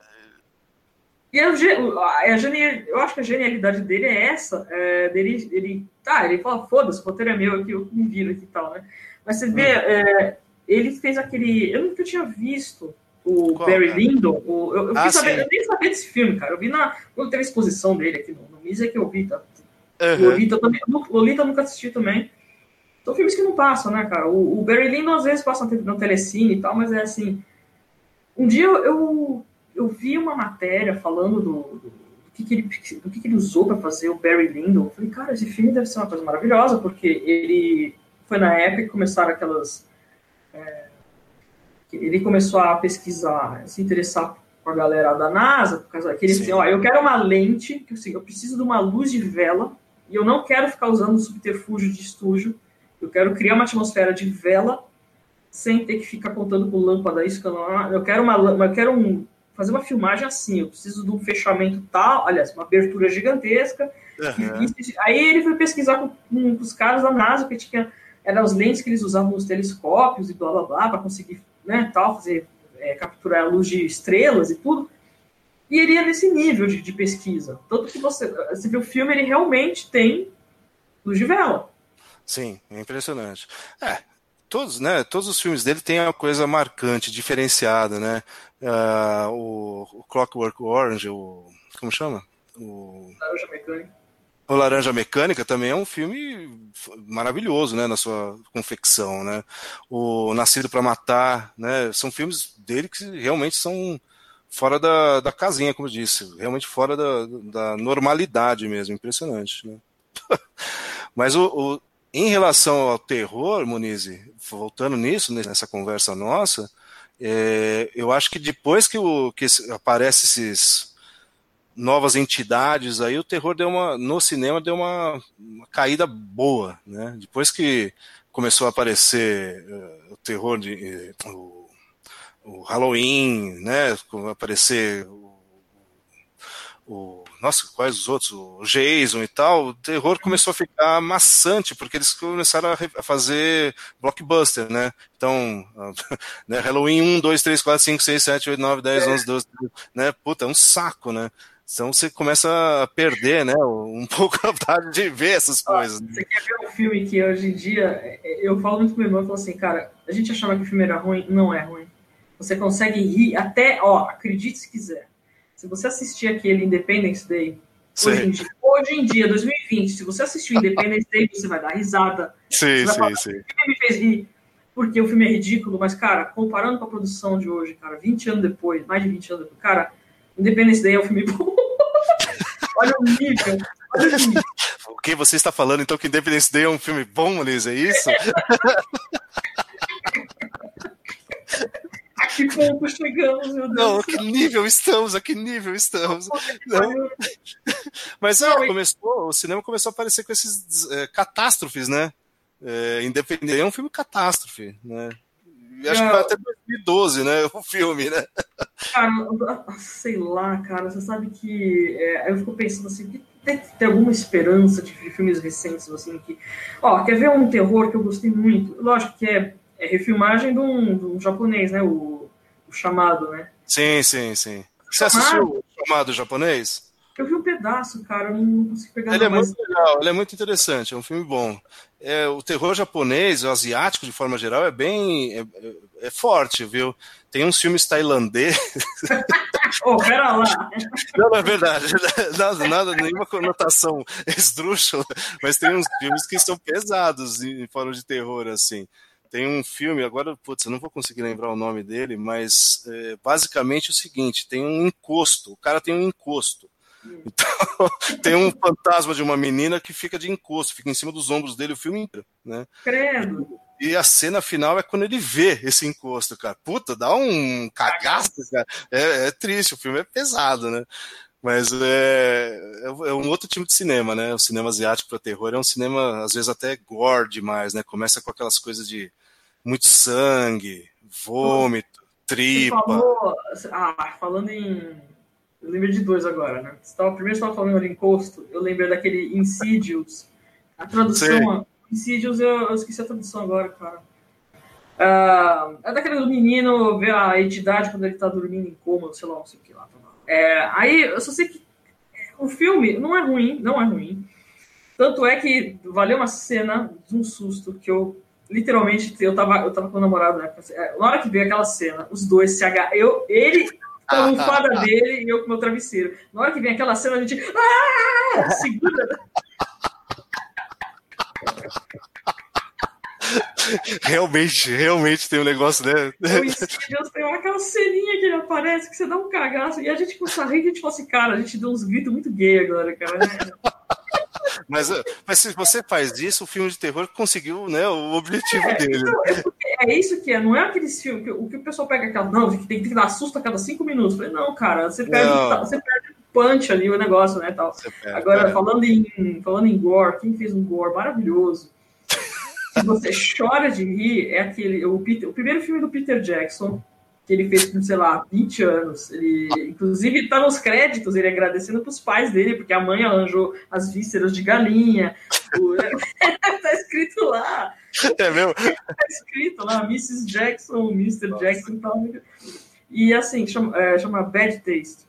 E a, a, a genial, eu acho que a genialidade dele é essa, é, dele, ele, tá, ele fala, foda-se, o roteiro é meu, aqui, eu me viro aqui e tal, né. Mas você vê, é, ele fez aquele... Eu nunca tinha visto o Qual, Barry Lyndon. O, eu, eu, ah, saber, eu nem sabia desse filme, cara. Eu vi na... Quando teve a exposição dele aqui no Misa, que eu vi, tá? Uhum. Lolita, também, Lolita eu nunca assisti também. São filmes que não passam, né, cara? O, o Barry Lyndon às vezes passa no Telecine e tal, mas é assim... Um dia eu, eu, eu vi uma matéria falando do, do, do, que, que, ele, do que, que ele usou pra fazer o Barry Lyndon. Eu falei, cara, esse filme deve ser uma coisa maravilhosa, porque ele... Foi na época que começaram aquelas... É, ele começou a pesquisar, a se interessar com a galera da NASA, por causa daquele assim, ó, eu quero uma lente, que assim, eu preciso de uma luz de vela, e eu não quero ficar usando subterfúgio de estúdio, eu quero criar uma atmosfera de vela, sem ter que ficar contando com lâmpada, isso, eu quero uma eu quero um, fazer uma filmagem assim, eu preciso de um fechamento tal, aliás, uma abertura gigantesca. Uhum. E, aí ele foi pesquisar com, com os caras da NASA, que tinha, eram as lentes que eles usavam nos telescópios e blá blá blá, para conseguir, né, tal, fazer, é, capturar a luz de estrelas e tudo. E ele ia nesse nível de, de pesquisa. Tanto que você, você vê o filme, ele realmente tem luz de vela. Sim, é impressionante. É, todos, né, todos os filmes dele têm uma coisa marcante, diferenciada, né? Uh, o, o Clockwork Orange, o, como chama? O Laranja Mecânica. O Laranja Mecânica também é um filme maravilhoso, né, na sua confecção, né? O Nascido para Matar, né? São filmes dele que realmente são fora da, da casinha, como eu disse, realmente fora da, da normalidade mesmo, impressionante, né? Mas o, o, em relação ao terror, Muniz, voltando nisso, nessa conversa nossa, é, eu acho que depois que, o, que aparecem esses novas entidades, aí o terror deu uma, no cinema deu uma, uma caída boa, né? Depois que começou a aparecer uh, o terror de... Uh, o Halloween, né, aparecer o, o, nossa, quais os outros, o Jason e tal, o terror começou a ficar maçante, porque eles começaram a fazer blockbuster, né, então, né, Halloween um, dois, três, quatro, cinco, seis, sete, oito, nove, dez, é. onze, doze, né, puta, é um saco, né, então você começa a perder, né, um pouco a vontade de ver essas coisas. Ah, você quer ver um filme que hoje em dia, eu falo muito com meu irmão, eu falo assim, cara, a gente achava que o filme era ruim, não é ruim. Você consegue rir até, ó, acredite se quiser. Se você assistir aquele Independence Day, hoje em, dia, hoje em dia, dois mil e vinte, se você assistir Independence Day, você vai dar risada. Sim, sim, falar, sim. O filme me fez rir, porque o filme é ridículo, mas, cara, comparando com a produção de hoje, cara, vinte anos depois, mais de vinte anos depois, cara, Independence Day é um filme bom. Olha o nível, olha o nível. O que você está falando, então, que Independence Day é um filme bom, Liz, é isso? A que ponto chegamos, meu Deus? Não, a que nível estamos, a que nível estamos. Não. Mas é, começou, o cinema começou a aparecer com esses é, catástrofes, né? É, Independente é um filme catástrofe, né? E acho que vai até dois mil e doze, né? O filme, né? Cara, sei lá, cara, você sabe que é, eu fico pensando assim, que tem, tem alguma esperança de filmes recentes, assim, que... Ó, quer ver um terror que eu gostei muito? Lógico que é É refilmagem de um, de um japonês, né? O, o Chamado, né? Sim, sim, sim. Você Chamado, assistiu o Chamado japonês? Eu vi um pedaço, cara. Eu não consigo pegar ele mais. Ele é muito legal, ele é muito interessante. É um filme bom. É, o terror japonês, o asiático, de forma geral, é bem... É, é forte, viu? Tem uns filmes tailandês... Ô, oh, pera lá! Não, não é verdade. Nada, nada, nenhuma conotação esdrúxula, mas tem uns filmes que são pesados em forma de terror, assim. Tem um filme, agora, putz, eu não vou conseguir lembrar o nome dele, mas é, basicamente é o seguinte, tem um encosto, o cara tem um encosto. Então, tem um fantasma de uma menina que fica de encosto, fica em cima dos ombros dele o filme inteiro, né? Credo! E a cena final é quando ele vê esse encosto, cara. Puta, dá um cagaço, cara. É, é triste, o filme é pesado, né? Mas é, é um outro tipo de cinema, né? O cinema asiático para terror é um cinema, às vezes, até gore demais, né? Começa com aquelas coisas de muito sangue, vômito, tripa. Você falou... Ah, falando em... Eu lembrei de dois agora, né? Você tava... Primeiro você estava falando de encosto, eu lembrei daquele Insidious. A tradução... Insidious, eu... eu esqueci a tradução agora, cara. Uh... É daquele do menino ver a entidade quando ele tá dormindo em coma, sei lá, não sei o que lá. É... Aí, eu só sei que o filme não é ruim, não é ruim. Tanto é que valeu uma cena de um susto que eu... Literalmente, eu tava, eu tava com o namorado, né? Na hora que veio aquela cena, os dois se agarram. Eu, ele com a almofada dele e eu com o meu travesseiro. Na hora que vem aquela cena, a gente... Ah! Segura! Realmente, realmente tem um negócio, né? Deus, tem aquela ceninha que ele aparece, que você dá um cagaço. E a gente com o sarrinho, a gente fala assim, cara, a gente deu uns gritos muito gay agora, cara, né? Mas, mas se você faz isso, o filme de terror conseguiu, né, o objetivo é, dele. Não, é, é isso que é, não é aqueles filmes que o que o pessoal pega aquela, não, que tem que dar susto a cada cinco minutos. Eu falei, não, cara, você perde, você perde o punch ali, o negócio, né, tal. Perde, Agora, perde. falando em falando em gore, quem fez um gore maravilhoso que você chora de rir, é aquele, o, Peter, o primeiro filme do Peter Jackson, que ele fez com, sei lá, vinte anos. Ele, inclusive, tá nos créditos, ele agradecendo pros pais dele, porque a mãe arranjou as vísceras de galinha. O, tá escrito lá. É mesmo? Tá escrito lá, missus Jackson, mister Nossa. Jackson e tal. E assim, chama, é, chama Bad Taste.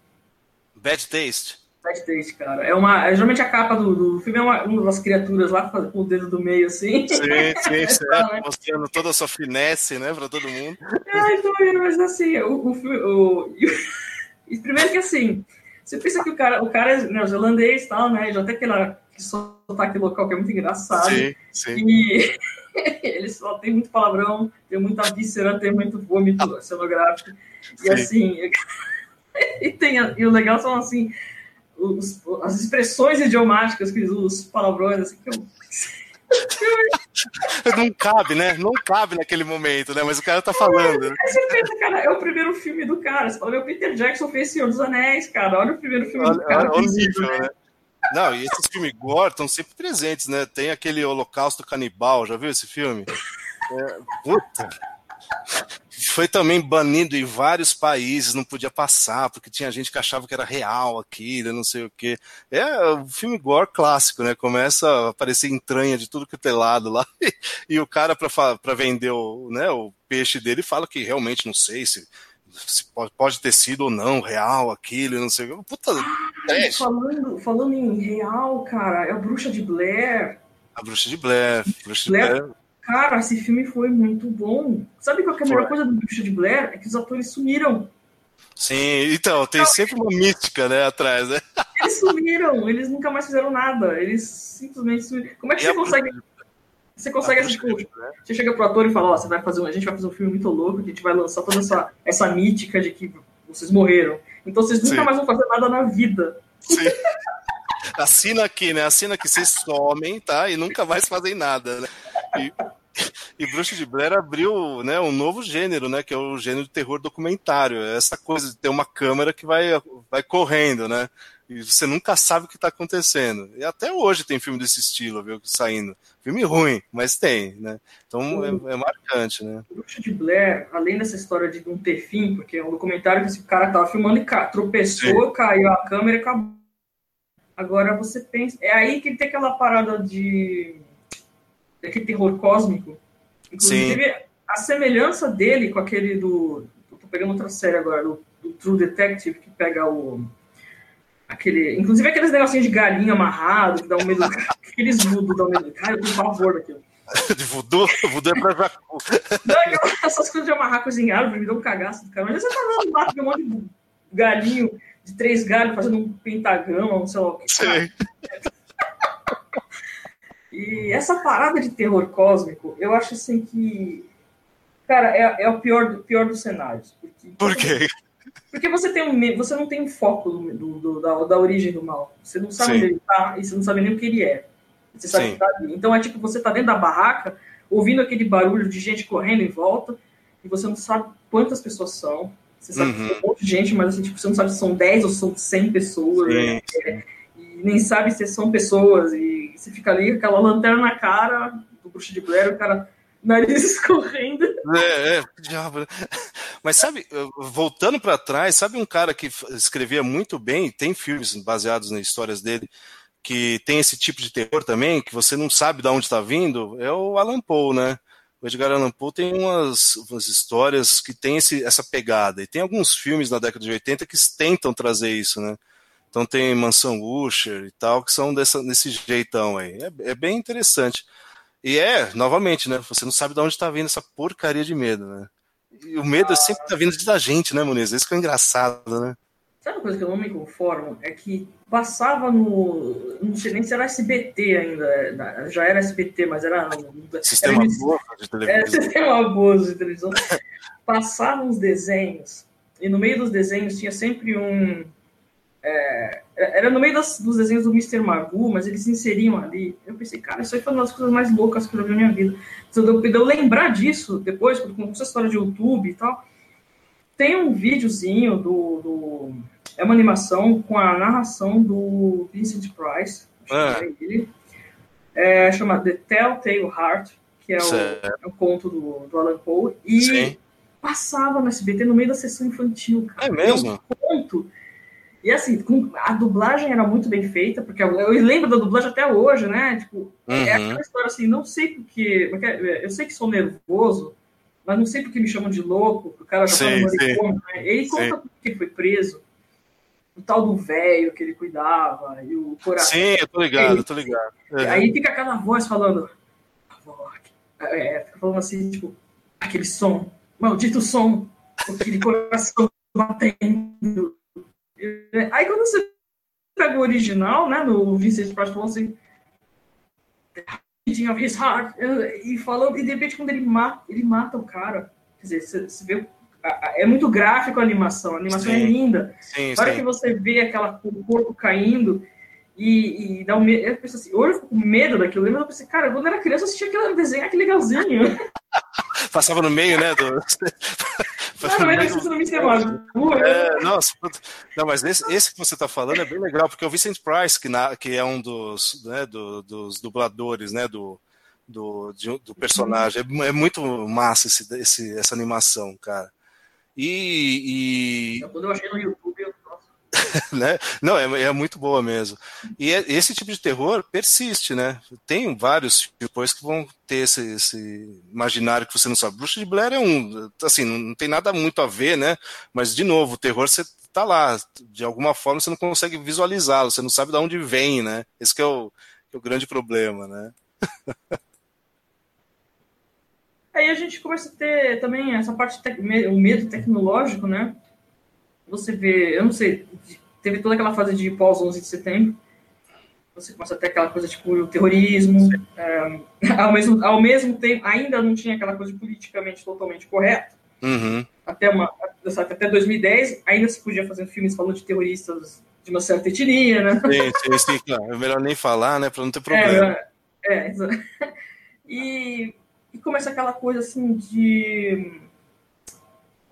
Bad Taste? Bad Taste, cara. É uma, é, geralmente a capa do, do filme é uma, uma das criaturas lá com o dedo do meio, assim. Sim, sim, sim. É, mostrando toda a sua finesse, né, pra todo mundo. É, então, mas assim, o, o filme... O, e, primeiro que assim, você pensa que o cara, o cara é neozelandês e tal, né, já tem aquela... que sotaque local, que é muito engraçado. Sim, sim. E ele só tem muito palavrão, tem muita víscera, tem muito vômito cenográfico. E sim. assim... e, tem, e o legal são, assim, os, as expressões idiomáticas que eles usam, os palavrões, assim, que eu... Não cabe, né? Não cabe naquele momento, né? Mas o cara tá falando. Né? Você pensa, cara, é o primeiro filme do cara. Você fala, meu, Peter Jackson fez Senhor dos Anéis, cara. Olha o primeiro filme olha, do cara. Olha o nível, né? né? Não, e esses filmes gore estão sempre presentes, né? Tem aquele Holocausto Canibal, já viu esse filme? É, puta! Foi também banido em vários países, não podia passar, porque tinha gente que achava que era real aquilo, não sei o quê. É um filme gore clássico, né? Começa a aparecer entranha de tudo que tem lado lá, e, e o cara, pra, pra vender o, né, o peixe dele, fala que realmente não sei se... Se pode, pode ter sido ou não real aquilo, não sei o que. Puta, ah, falando, falando em real, cara, é a Bruxa de Blair. A Bruxa de Blair. Bruxa Blair, de Blair. Cara, esse filme foi muito bom. Sabe qual que é a melhor coisa do Bruxa de Blair? É que os atores sumiram. Sim, então, tem sempre uma mística, né, atrás, né? Eles sumiram, eles nunca mais fizeram nada. Eles simplesmente sumiram. Como é que e você consegue... Você consegue assistir, você chega pro ator e fala, ó, oh, você vai fazer um, a gente vai fazer um filme muito louco, que a gente vai lançar toda essa, essa mítica de que vocês morreram. Então vocês nunca Sim. mais vão fazer nada na vida. Sim. Assina aqui, né? Assina que vocês somem, tá? E nunca mais fazem nada, né? E, e Bruxa de Blair abriu, né, um novo gênero, né? Que é o gênero de terror documentário. Essa coisa de ter uma câmera que vai, vai correndo, né? E você nunca sabe o que está acontecendo. E até hoje tem filme desse estilo, viu, saindo. Filme ruim, mas tem, né? Então é, é marcante, né? O Bruxa de Blair, além dessa história de não ter fim, porque é um documentário que esse cara tava filmando e tropeçou, Sim. caiu a câmera e acabou. Agora você pensa... É aí que tem aquela parada de... Daquele terror cósmico. Inclusive, Sim. a semelhança dele com aquele do... Eu tô pegando outra série agora, do, do True Detective, que pega o... Aquele, inclusive aqueles negocinhos de galinha amarrado, que dá um medo do cara, aqueles voodoo dão um medo do cara, eu tenho pavor daquilo. De voodoo? Voodoo é pra jacu. Essas coisas de amarrar coisa em árvore me dão um cagaço do cara. Mas você tá dando um mato de um monte de galinho, de três galhos, fazendo um pentagrama, um sei lá o que. Sim. E essa parada de terror cósmico, eu acho assim que, cara, é, é o pior, pior dos cenários. Porque... Por quê? Porque você, tem um, você não tem um foco do, do, do, da, da origem do mal. Você não sabe Sim. onde ele tá e você não sabe nem o que ele é. Você sabe Sim. que tá ali. Então é tipo, você tá dentro da barraca, ouvindo aquele barulho de gente correndo em volta, e você não sabe quantas pessoas são. Você sabe uhum. que tem um monte de gente, mas assim, tipo, você não sabe se são dez ou se são cem pessoas. Né? E nem sabe se são pessoas. E você fica ali com aquela lanterna na cara, do Bruxa de Blair, o cara... Nariz escorrendo. É, é, diabo. Mas sabe, voltando para trás, sabe um cara que escrevia muito bem, tem filmes baseados nas histórias dele, que tem esse tipo de terror também, que você não sabe de onde está vindo? É o Allan Poe, né? O Edgar Allan Poe tem umas, umas histórias que tem esse, essa pegada. E tem alguns filmes na década de oitenta que tentam trazer isso, né? Então tem Mansão Usher e tal, que são dessa, desse jeitão aí. É, é bem interessante. E é, novamente, né? Você não sabe de onde tá vindo essa porcaria de medo, né? E o medo ah, sempre tá vindo da gente, né, Muniz? Isso que é engraçado, né? Sabe uma coisa que eu não me conformo? É que passava no... Não sei nem se era S B T ainda. Já era S B T, mas era... Sistema Aboso de televisão. É, Sistema Aboso de televisão. Passavam os desenhos. E no meio dos desenhos tinha sempre um... É, era no meio das, dos desenhos do mister Magoo, mas eles se inseriam ali. Eu pensei, cara, isso aí foi uma das coisas mais loucas que eu vi na minha vida. Então, eu, eu lembrar disso depois, porque com essa história de YouTube e tal, tem um videozinho do, do... É uma animação com a narração do Vincent Price, acho ah. que é ele, é, chama The Telltale Heart, que é o, é o conto do, do Alan Poe, e sim, passava no S B T no meio da sessão infantil, cara. É mesmo? Um conto. E assim, a dublagem era muito bem feita, porque eu lembro da dublagem até hoje, né? Tipo, uhum. É aquela história assim, não sei porque... Eu sei que sou nervoso, mas não sei porque me chamam de louco, o cara já sim, foi no manicômio, né? Ele conta porque foi preso, o tal do velho que ele cuidava, e o coração... Sim, eu tô ligado, eu tô ligado. É. Aí fica aquela voz falando... É, falando assim, tipo, aquele som, maldito som, aquele coração batendo... Aí quando você pega o original, né, no Vincent Price, falando assim, his heart, e falando, e de repente quando ele mata, ele mata o cara, quer dizer, você, você vê, é muito gráfico a animação, a animação sim, é linda, sim, para sim. que você vê aquela, o corpo caindo, e, e dá um medo, eu penso assim, hoje eu fico com medo daquilo, eu lembro, eu pensei, cara, quando eu era criança eu assistia aquele desenho, que legalzinho. Passava no meio, né, do... Não, mas isso não me é, nossa, não, mas esse, esse que você tá falando é bem legal, porque o Vincent Price, que, na, que é um dos, né, do, dos dubladores, né, do, do, de, do personagem, é, é muito massa esse, esse, essa animação, cara. E, e... Quando eu achei no YouTube, eu... né? Não, é, é muito boa mesmo. E é, esse tipo de terror persiste, né? Tem vários depois que vão ter esse, esse imaginário que você não sabe. Bruxa de Blair é um, assim, não tem nada muito a ver, né? Mas, de novo, o terror você tá lá. De alguma forma você não consegue visualizá-lo, você não sabe de onde vem, né? Esse que é o, que é o grande problema, né? Aí a gente começa a ter também essa parte, tec- o medo tecnológico, né? Você vê, eu não sei, teve toda aquela fase de pós onze de setembro, você começa a ter aquela coisa tipo o terrorismo, é, ao, mesmo, ao mesmo tempo, ainda não tinha aquela coisa de politicamente totalmente correta, uhum. até, uma, até dois mil e dez ainda se podia fazer filmes falando de terroristas de uma certa etnia, né? Sim, sim, claro, é melhor nem falar, né, para não ter problema. É, é, e, e começa aquela coisa assim de...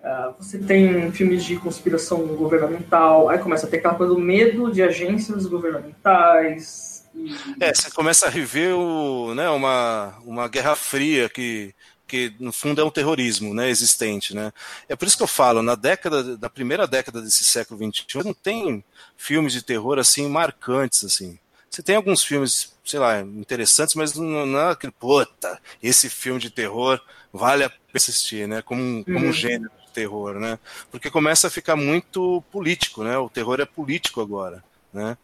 Uh, você tem filmes de conspiração governamental, aí começa a ter aquela coisa do medo de agências governamentais. E... É, você começa a rever o, né, uma, uma guerra fria que, que, no fundo, é um terrorismo, né, existente. Né? É por isso que eu falo, na, década, na primeira década desse século vinte e um, não tem filmes de terror assim marcantes. Assim. Você tem alguns filmes, sei lá, interessantes, mas não, não é aquele, puta, esse filme de terror vale a pena assistir, né? como, como um gênero. Terror, né? Porque começa a ficar muito político, né? O terror é político agora, né?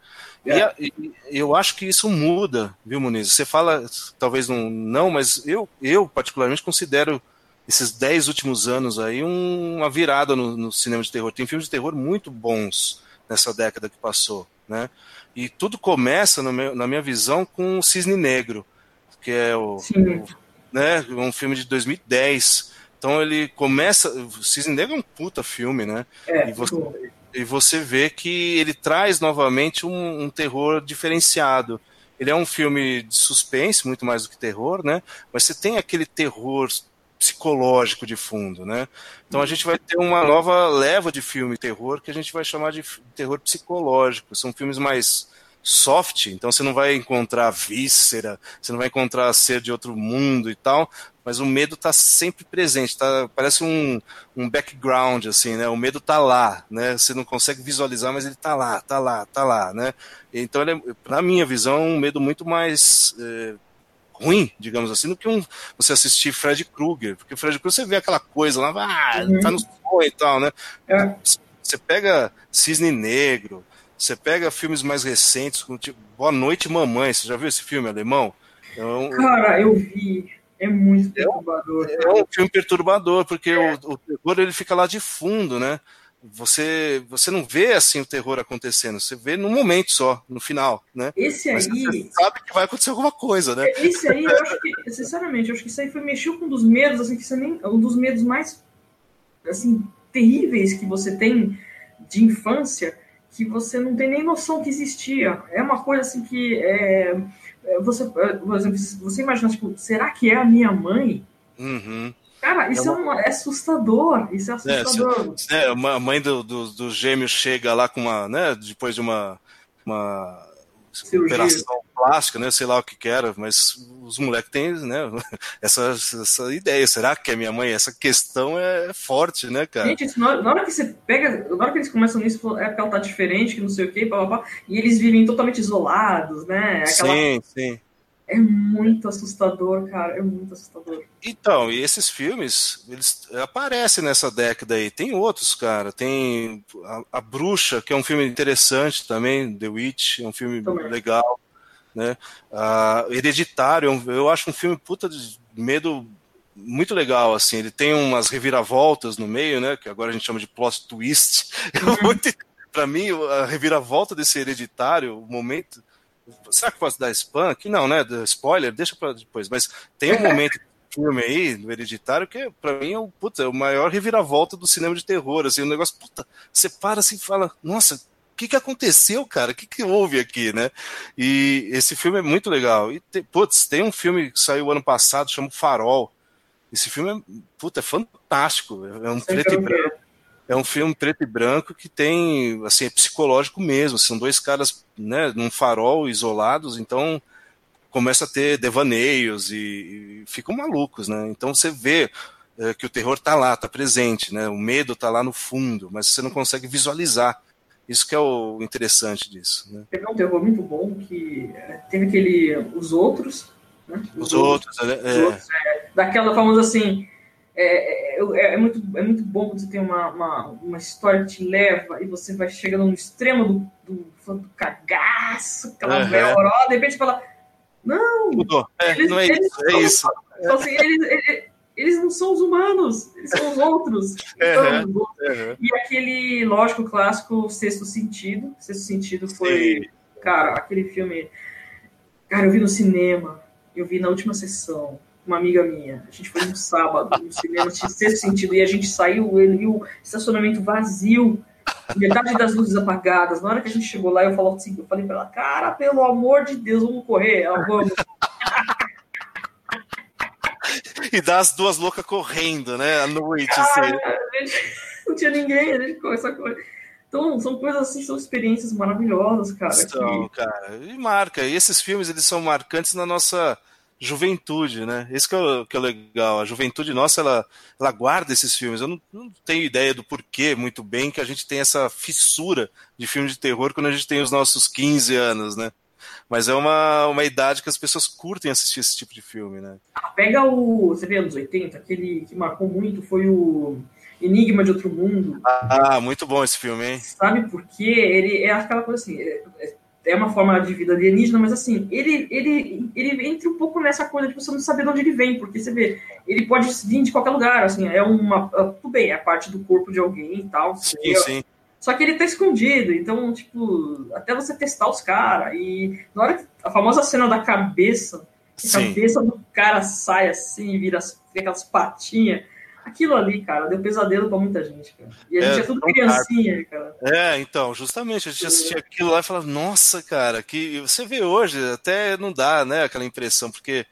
E, a, e eu acho que isso muda, viu, Muniz? Você fala, talvez não, não mas eu, eu particularmente considero esses dez últimos anos aí um, uma virada no, no cinema de terror. Tem filmes de terror muito bons nessa década que passou, né? E tudo começa, no meu, na minha visão, com o Cisne Negro, que é o, o, né, um filme de dois mil e dez. Então ele começa... O Cisne Negro é um puta filme, né? É, e, você, e você vê que ele traz novamente um, um terror diferenciado. Ele é um filme de suspense, muito mais do que terror, né? Mas você tem aquele terror psicológico de fundo, né? Então a gente vai ter uma nova leva de filme terror que a gente vai chamar de terror psicológico. São filmes mais... soft, então você não vai encontrar víscera, você não vai encontrar ser de outro mundo e tal, mas o medo tá sempre presente, tá, parece um, um background, assim, né, o medo tá lá, né, você não consegue visualizar, mas ele tá lá, tá lá, tá lá, né, então ele é, na minha visão, um medo muito mais é, ruim, digamos assim, do que um, você assistir Freddy Krueger, porque Freddy Krueger você vê aquela coisa lá, ah, uhum. tá no sonho e tal, né, é. Você pega Cisne Negro, você pega filmes mais recentes, como tipo Boa Noite, Mamãe. Você já viu esse filme alemão? É um... Cara, eu vi. É muito perturbador. É um, é um filme perturbador, porque é. o, o terror ele fica lá de fundo, né? Você, você não vê assim o terror acontecendo, você vê num momento só, no final, né? Esse Mas aí... Você sabe que vai acontecer alguma coisa, né? Esse aí, eu acho que, sinceramente, eu acho que isso aí foi, mexeu com um dos medos, assim, que você nem, um dos medos mais, assim, terríveis que você tem de infância... que você não tem nem noção que existia. É uma coisa assim que... É, você, por exemplo, você imagina, tipo, será que é a minha mãe? Uhum. Cara, isso é, uma... é, um, é assustador. Isso é assustador. É, é, a mãe do, do, do gêmeo chega lá com uma... né, depois de uma... uma... cirurgia. Operação plástica, né? Sei lá o que que era, mas os moleques têm, né, essa, essa ideia. Será que é minha mãe? Essa questão é forte, né, cara? Gente, na hora que você pega, na hora que eles começam nisso, é porque ela tá diferente, que não sei o que, blá, blá, blá, e eles vivem totalmente isolados, né? Aquela... Sim, sim. É muito assustador, cara, é muito assustador. Então, e esses filmes, eles aparecem nessa década aí. Tem outros, cara, tem A, a Bruxa, que é um filme interessante também, The Witch, é um filme também legal, né? Ah, Hereditário, eu acho um filme puta de medo muito legal, assim. Ele tem umas reviravoltas no meio, né, que agora a gente chama de plot twist. Uhum. É muito, pra mim, a reviravolta desse Hereditário, o momento... Será que posso dar spam aqui? Não, né? Spoiler, deixa pra depois. Mas tem um momento do filme aí, do Hereditário, que pra mim é o, puta, é o maior reviravolta do cinema de terror. Assim, um negócio, puta, você para assim e fala, nossa, o que que aconteceu, cara? O que que houve aqui, né? E esse filme é muito legal. E, te, putz, tem um filme que saiu ano passado, chama Farol. Esse filme é, puta, é fantástico. É um preto e branco. É um filme preto e branco que tem, assim, é psicológico mesmo. São dois caras, né, num farol, isolados, então começa a ter devaneios e, e ficam malucos, né? Então você vê é, que o terror tá lá, tá presente, né? O medo tá lá no fundo, mas você não consegue visualizar. Isso que é o interessante disso, né? Teve um terror muito bom que teve aquele Os Outros, né? Os, os outros, outros, é, os outros é, daquela famosa assim... É, é, é, muito, é muito bom quando você tem uma, uma, uma história que te leva e você vai chegando no extremo do, do, do cagaço, aquela uhum. velha horrorosa, de repente fala, não, mudou. É, eles, não é eles isso, é isso. São, assim, eles, eles, eles não são os humanos, eles são os outros. Então, uhum. Uhum. E aquele, lógico, clássico Sexto Sentido, Sexto Sentido foi, sim, cara, aquele filme, cara, eu vi no cinema, eu vi na última sessão, uma amiga minha, a gente foi no sábado no cinema, tinha Sexto Sentido, e a gente saiu e o estacionamento vazio, metade das luzes apagadas. Na hora que a gente chegou lá, eu falei assim, eu falei pra ela, cara, pelo amor de Deus, vamos correr. Ela, vamos. E dá as duas loucas correndo, né, à noite. Cara, a gente, não tinha ninguém, a gente começou a correr. Então, são coisas assim, são experiências maravilhosas, cara. Então, que... cara, e marca, e esses filmes, eles são marcantes na nossa... juventude, né? Isso que é, que é legal. A juventude nossa, ela, ela guarda esses filmes. Eu não, não tenho ideia do porquê muito bem que a gente tem essa fissura de filme de terror quando a gente tem os nossos quinze anos, né? Mas é uma, uma idade que as pessoas curtem assistir esse tipo de filme, né? Ah, pega o... Você vê anos oitenta? Aquele que marcou muito foi o Enigma de Outro Mundo. Ah, muito bom esse filme, hein? Sabe por quê? Ele é aquela coisa assim... É, é... é uma forma de vida alienígena, mas assim, ele, ele, ele entra um pouco nessa coisa de você não saber de onde ele vem, porque você vê, ele pode vir de qualquer lugar, assim, é uma, tudo bem, é parte do corpo de alguém e tal. Sim, entendeu? Sim. Só que ele tá escondido, então, tipo, até você testar os caras, e na hora que a famosa cena da cabeça, que a cabeça do cara sai assim, vira as, aquelas patinhas, aquilo ali, cara, deu pesadelo pra muita gente, cara. E a gente é, é tudo criancinha, cara. É, então, justamente, a gente assistia aquilo lá e falava, nossa, cara, que você vê hoje, até não dá, né, aquela impressão, porque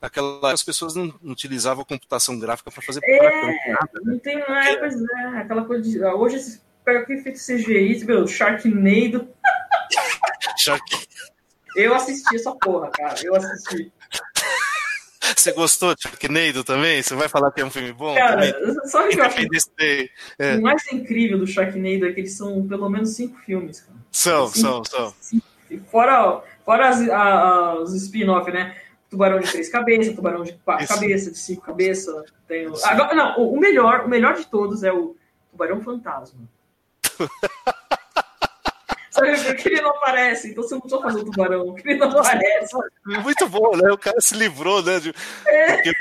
aquela... as pessoas não utilizavam computação gráfica pra fazer... É, nada, não tem nada, é, pois é, aquela coisa de... Hoje, você pega aquele efeito C G I, você vê o Sharknado. Sharknado. Eu assisti essa porra, cara, eu assisti. Você gostou de Sharknado também? Você vai falar que é um filme bom? Cara, sabe o que eu acho? O mais incrível do Sharknado é que eles são pelo menos cinco filmes, cara. São, cinco, são, são. Cinco. Fora, fora as, a, a, os spin-off, né? Tubarão de três cabeças, tubarão de quatro cabeças, de cinco cabeças. Tem o... Agora, não, o melhor, o melhor de todos é o Tubarão Fantasma. Porque ele não aparece, então você não precisa fazer o tubarão, porque ele não aparece. Muito bom, né? O cara se livrou, né? De... É. Porque,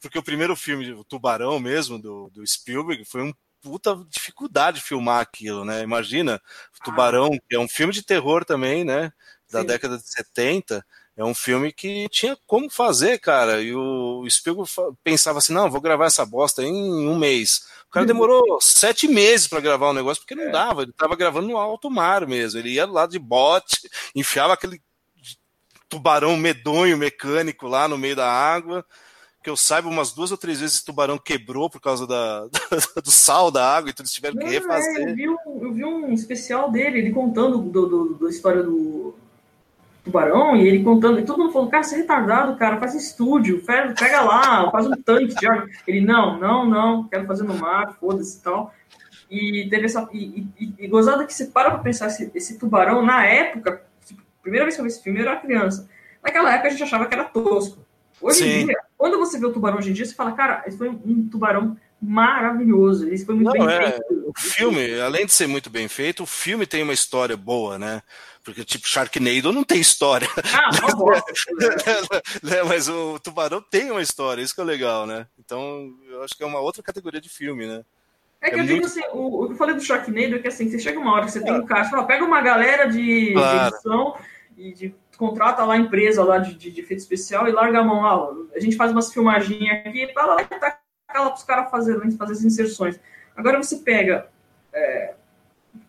porque o primeiro filme, o Tubarão mesmo, do, do Spielberg, foi uma puta dificuldade filmar aquilo, né? Imagina, o Tubarão, que é um filme de terror também, né? Da, sim, década de setenta, é um filme que tinha como fazer, cara. E o Spielberg pensava assim, não, vou gravar essa bosta em um mês. O cara demorou sete meses para gravar o negócio, porque não dava, ele tava gravando no alto mar mesmo, ele ia lá de bote, enfiava aquele tubarão medonho mecânico lá no meio da água, que eu saiba umas duas ou três vezes o tubarão quebrou por causa da, da, do sal da água, então eles tiveram não, que refazer. É, eu, vi um, eu vi um especial dele, ele contando da do, do, do história do... Tubarão, e ele contando, e todo mundo falando, cara, você é retardado, cara, faz estúdio, pega lá, faz um tanque de água. Ele, não, não, não, quero fazer no mar, foda-se e tal. E teve essa. E, e, e gozada que você para pra pensar, esse, esse Tubarão, na época, primeira vez que eu vi esse filme, eu era criança. Naquela época a gente achava que era tosco. Hoje em dia, quando você vê o Tubarão hoje em dia, você fala, cara, esse foi um Tubarão maravilhoso, ele foi muito não, bem é, feito. O filme, além de ser muito bem feito, o filme tem uma história boa, né? Porque, tipo, Sharknado não tem história. Ah, né? Mas o Tubarão tem uma história, isso que é legal, né? Então, eu acho que é uma outra categoria de filme, né? É que é eu muito... digo assim, o, o que eu falei do Sharknado é que, assim, você chega uma hora que você ah. tem um caixa, fala, pega uma galera de, claro. de edição e de, contrata lá a empresa lá de, de, de efeito especial e larga a mão lá, ó, a gente faz umas filmagens aqui, tá lá, tá lá pros caras fazerem, fazer as inserções. Agora você pega... É,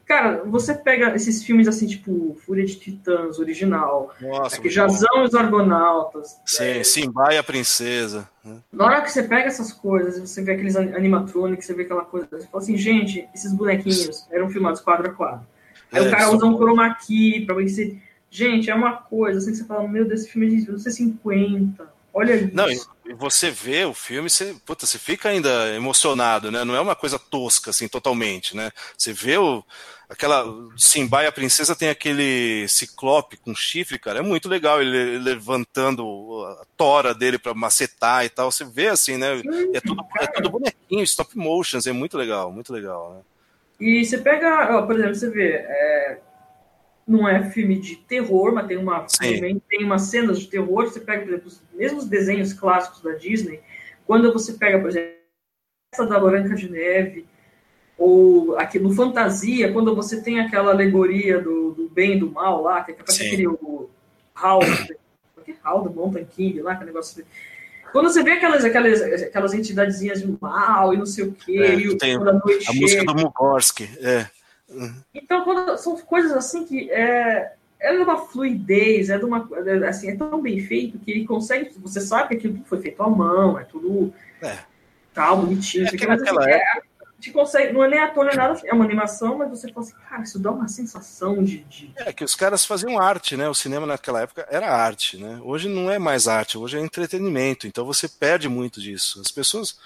cara, você pega esses filmes assim, tipo Fúria de Titãs, original, nossa, é, Jazão e os Argonautas. Sim, é, Simba e a Princesa. Na hora que você pega essas coisas, você vê aqueles animatronics, você vê aquela coisa, você fala assim, gente, esses bonequinhos eram filmados quadro a quadro. Aí é, o cara só... usa um chroma key pra você... Gente, é uma coisa, assim que você fala, meu Deus, esse filme é de mil novecentos e cinquenta, olha isso. Não, e você vê o filme, você, puta, você fica ainda emocionado, né? Não é uma coisa tosca, assim, totalmente, né? Você vê o... Aquela Simba e a Princesa tem aquele ciclope com chifre, cara, é muito legal ele levantando a tora dele pra macetar e tal, você vê assim, né? Sim, é, tudo, é tudo bonequinho, stop motions, é muito legal, muito legal, né? E você pega, ó, por exemplo, você vê, é, não é filme de terror, mas tem uma filme, tem umas cenas de terror, você pega, por exemplo, os mesmos desenhos clássicos da Disney, quando você pega, por exemplo, essa da Branca de Neve, ou aqui no Fantasia, quando você tem aquela alegoria do, do bem e do mal lá, que é aquele o Howl, que é Howl do Mountain King lá, que é negócio... Quando você vê aquelas, aquelas, aquelas entidadezinhas de mal e não sei o quê, é, e o, quando a noite a chega... música do Mugorsky, é. Então, quando, são coisas assim que é, é de uma fluidez, é de uma... Assim, é tão bem feito que ele consegue... Você sabe que aquilo foi feito à mão, é tudo é. tal, bonitinho, é, que mas aquela assim, é... Te consegue, não é nem ator, não é nada, é uma animação, mas você fala assim, cara, isso dá uma sensação de, de... É, que os caras faziam arte, né? O cinema naquela época era arte, né? Hoje não é mais arte, hoje é entretenimento, então você perde muito disso. As pessoas...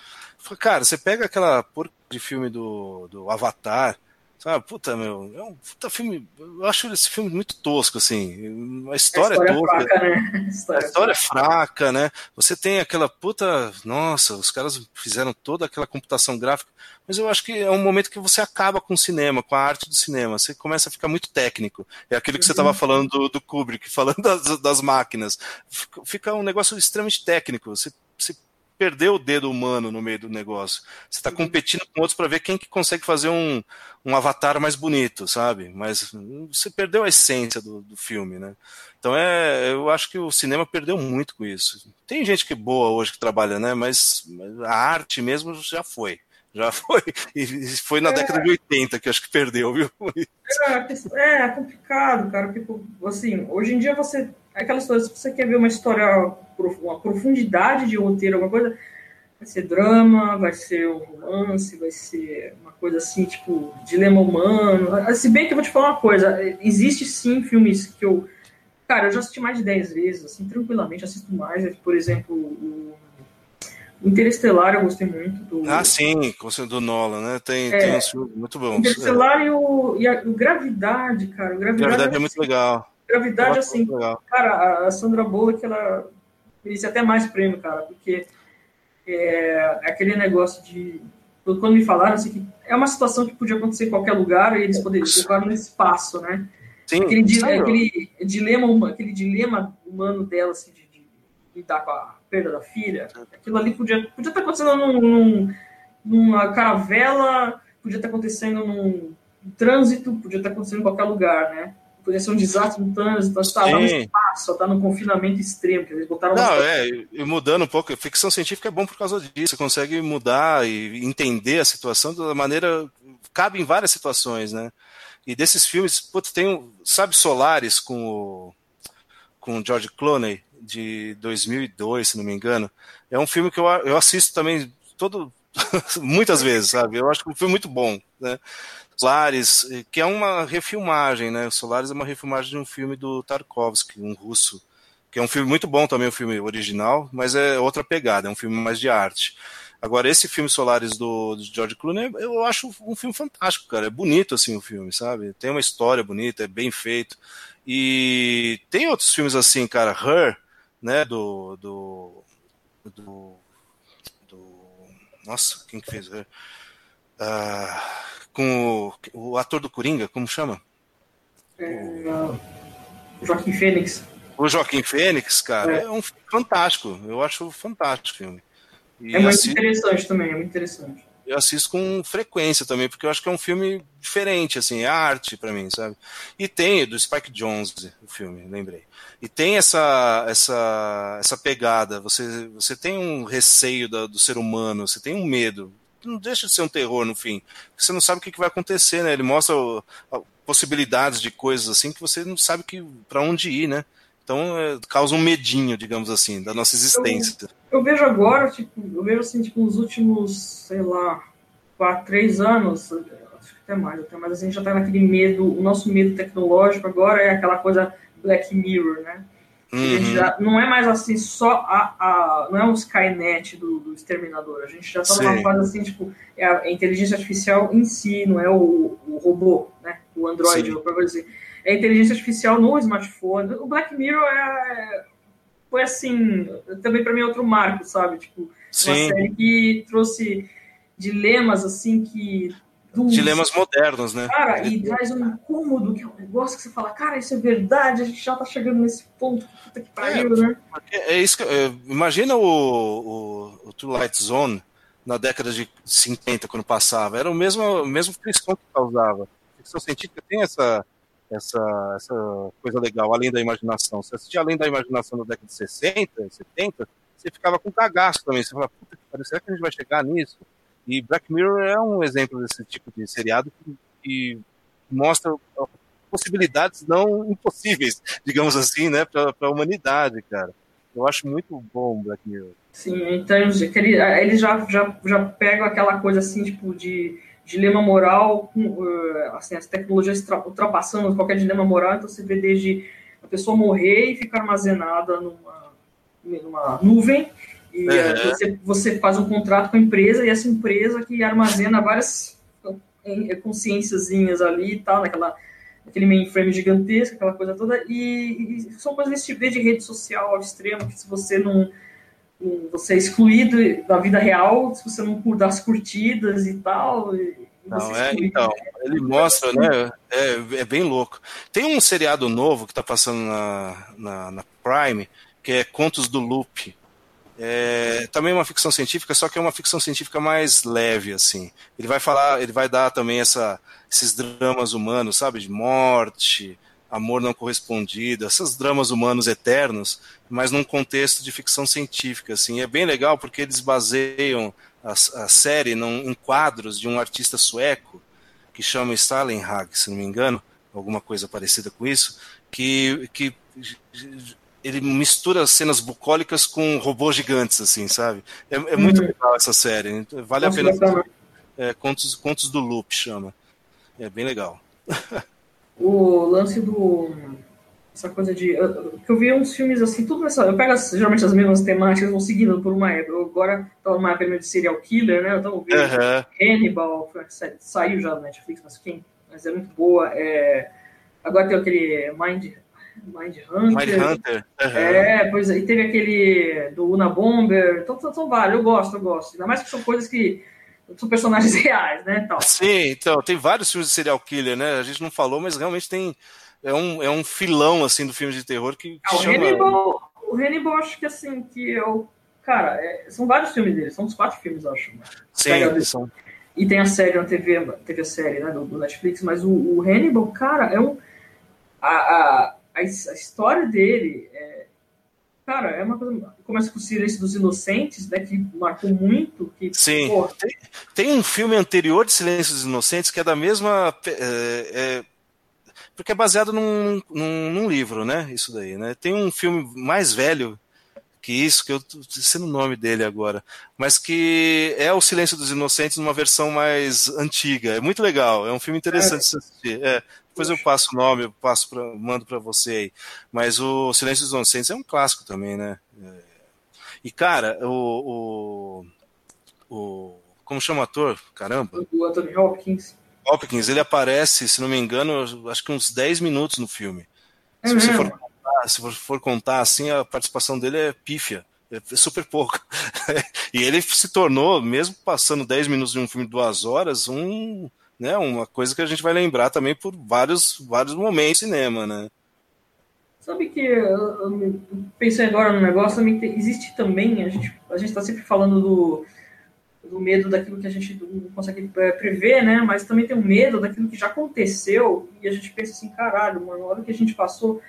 Cara, você pega aquela porca de filme do, do Avatar, sabe? Puta, meu, é um puta filme... Eu acho esse filme muito tosco, assim. A história, a história é tosca. É fraca, né? A história, a história é fraca, né? Você tem aquela puta... Nossa, os caras fizeram toda aquela computação gráfica. Mas eu acho que é um momento que você acaba com o cinema, com a arte do cinema. Você começa a ficar muito técnico. É aquilo que você estava falando do, do Kubrick, falando das, das máquinas. Fica um negócio extremamente técnico. Você, você perdeu o dedo humano no meio do negócio. Você está competindo com outros para ver quem que consegue fazer um, um avatar mais bonito, sabe? Mas você perdeu a essência do, do filme, né? Então é, eu acho que o cinema perdeu muito com isso. Tem gente que é boa hoje que trabalha, né? Mas a arte mesmo já foi. Já foi, e foi na é. década de oitenta que acho que perdeu, viu? É, é complicado, cara, porque, assim, hoje em dia você, aquelas coisas, se você quer ver uma história, uma profundidade de roteiro, alguma coisa, vai ser drama, vai ser um romance, vai ser uma coisa assim, tipo, dilema humano. Se bem que eu vou te falar uma coisa, existe sim filmes que eu, cara, eu já assisti mais de dez vezes, assim, tranquilamente, assisto mais, por exemplo, o Interestelar, eu gostei muito. Do... Ah, sim, do Nolan, né? Tem, é, tem uns filmes muito bons. Interestelar é. e, o, e a, o Gravidade, cara. O Gravidade, Gravidade é muito assim, legal. Gravidade, assim, legal. Cara, a Sandra Bullock, ela merece até mais prêmio, cara, porque é aquele negócio de... Quando me falaram, assim, que é uma situação que podia acontecer em qualquer lugar e eles poderiam colocar no espaço, né? Sim, aquele, dilema, aquele, dilema, aquele dilema humano dela, assim, de, de lidar com a perda da filha, aquilo ali podia, podia estar acontecendo num, num, numa caravela, podia estar acontecendo num trânsito, podia estar acontecendo em qualquer lugar, né? Podia ser um desastre no trânsito, está lá no espaço, está num confinamento extremo, que eles botaram... Não, é, e mudando um pouco, ficção científica é bom por causa disso, você consegue mudar e entender a situação da maneira... Cabe em várias situações, né? E desses filmes, putz, tem um... Sabe Solaris com o... com o George Clooney, de dois mil e dois, se não me engano. É um filme que eu, eu assisto também todo, muitas vezes, sabe? Eu acho que foi muito bom, né? Solaris, que é uma refilmagem, né? O Solaris é uma refilmagem de um filme do Tarkovsky, um russo, que é um filme muito bom também, o um filme original, mas é outra pegada, é um filme mais de arte. Agora, esse filme Solaris do, do George Clooney, eu acho um filme fantástico, cara. É bonito, assim, o filme, sabe? Tem uma história bonita, é bem feito. E tem outros filmes assim, cara, Her, né, do... do, do, do... Nossa, quem que fez Her? Ah... com o, o ator do Coringa, como chama? É, o Joaquim Fênix. O Joaquim Fênix, cara, é, é um filme fantástico. Eu acho fantástico o filme. E é muito assisto, interessante também, é muito interessante. Eu assisto com frequência também, porque eu acho que é um filme diferente, assim, é arte pra mim, sabe? E tem, do Spike Jonze, o filme, lembrei. E tem essa, essa, essa pegada, você, você tem um receio da, do ser humano, você tem um medo. Não deixa de ser um terror no fim, você não sabe o que vai acontecer, né? Ele mostra possibilidades de coisas assim que você não sabe que, pra onde ir, né? Então é, causa um medinho, digamos assim, da nossa existência. Eu, eu vejo agora, tipo, eu vejo assim, tipo, nos últimos, sei lá, quatro, três anos, acho que até mais, até mais, assim, a gente já tá naquele medo, o nosso medo tecnológico agora é aquela coisa Black Mirror, né? Uhum. Já, não é mais assim só a, a não é um Skynet do, do Exterminador, a gente já tá numa fase assim, tipo, é a inteligência artificial em si, não é o, o robô, né, o Android, eu vou dizer, é a inteligência artificial no smartphone. O Black Mirror é, foi assim, também para mim é outro marco, sabe, tipo, sim, uma série que trouxe dilemas assim que Dos... dilemas modernos, né? Cara, e traz um incômodo, que é um negócio que você fala, cara, isso é verdade, a gente já tá chegando nesse ponto, puta que pariu, é, né? É, é isso que, é, imagina o, o, o Twilight Zone na década de cinquenta, quando passava, era o mesmo, o mesmo ficção que causava. A ficção científica tem essa, essa, essa coisa legal, além da imaginação. Você assistia Além da Imaginação na década de sessenta, setenta, você ficava com cagaço também, você falava, puta que pariu, será que a gente vai chegar nisso? E Black Mirror é um exemplo desse tipo de seriado que, que mostra possibilidades não impossíveis, digamos assim, né, para a humanidade, cara. Eu acho muito bom Black Mirror. Sim, então eles já, já, já pegam aquela coisa assim, tipo, de dilema moral, assim, as tecnologias ultrapassando qualquer dilema moral, então você vê desde a pessoa morrer e ficar armazenada numa, numa nuvem. E é. você, você faz um contrato com a empresa e essa empresa que armazena várias consciênciazinhas ali e tal, naquela, naquele mainframe gigantesco, aquela coisa toda. E, e são coisas desse tipo de rede social ao extremo, que se você não, não você é excluído da vida real, se você não dá as curtidas e tal... E, Não, é, então, ele mostra, né? É, é bem louco. Tem um seriado novo que tá passando na, na, na Prime, que é Contos do Loop. É, também uma ficção científica, só que é uma ficção científica mais leve, assim. Ele vai falar, ele vai dar também essa, esses dramas humanos, sabe? De morte, amor não correspondido, esses dramas humanos eternos, mas num contexto de ficção científica, assim. É bem legal porque eles baseiam a, a série num, em quadros de um artista sueco que chama Stalenhag, se não me engano, alguma coisa parecida com isso, que... que ele mistura cenas bucólicas com robôs gigantes, assim, sabe? É, é muito uhum. legal essa série. Vale Posso a pena. É, Contos, Contos do Loop chama. É bem legal. O lance do... Essa coisa de... Que eu vi uns filmes assim, tudo nessa... Eu pego geralmente as mesmas temáticas, vou seguindo por uma época. Eu agora tava numa época de serial killer, né? Eu tava vendo uhum. Hannibal, saiu já na Netflix, mas quem? Mas é muito boa. É... Agora tem aquele Mind... Mindhunter. Mindhunter. Uhum. É, pois é. E teve aquele do Una Bomber. Então, são vários. Eu gosto, eu gosto. Ainda mais que são coisas que... São personagens reais, né? Tal. Sim, então. Tem vários filmes de serial killer, né? A gente não falou, mas realmente tem... É um, é um filão, assim, do filme de terror que... que ah, chama... o, Hannibal, o Hannibal, acho que, assim, que eu... Cara, é, são vários filmes dele. São uns quatro filmes, acho. Sim, são. E tem a série na T V, teve a série, né? Do, do Netflix. Mas o, o Hannibal, cara, é um... A... a A história dele, é, cara, é uma coisa... Começa com o Silêncio dos Inocentes, né, que marcou muito. Que, Sim, pô, tem, tem um filme anterior de Silêncio dos Inocentes que é da mesma... É, é, porque é baseado num, num, num livro, né, isso daí, né? Tem um filme mais velho que isso, que eu tô esquecendo o nome dele agora, mas que é o Silêncio dos Inocentes numa versão mais antiga. É muito legal, é um filme interessante de se assistir. É, depois eu passo o nome, eu passo pra, mando para você aí. Mas o Silêncio dos Inocentes é um clássico também, né? E, cara, o... o, o como chama o ator? Caramba! O Anthony Hopkins. Hopkins, ele aparece, se não me engano, acho que uns dez minutos no filme. É se você for contar, se for contar assim, a participação dele é pífia, é super pouco. E ele se tornou, mesmo passando dez minutos de um filme de duas horas, um, né, uma coisa que a gente vai lembrar também por vários, vários momentos de cinema, né? Sabe que, eu pensei agora no negócio, existe também, a gente a gente está sempre falando do... do medo daquilo que a gente não consegue prever, né? Mas também tem o medo daquilo que já aconteceu e a gente pensa assim, caralho, mano, a hora que a gente passou,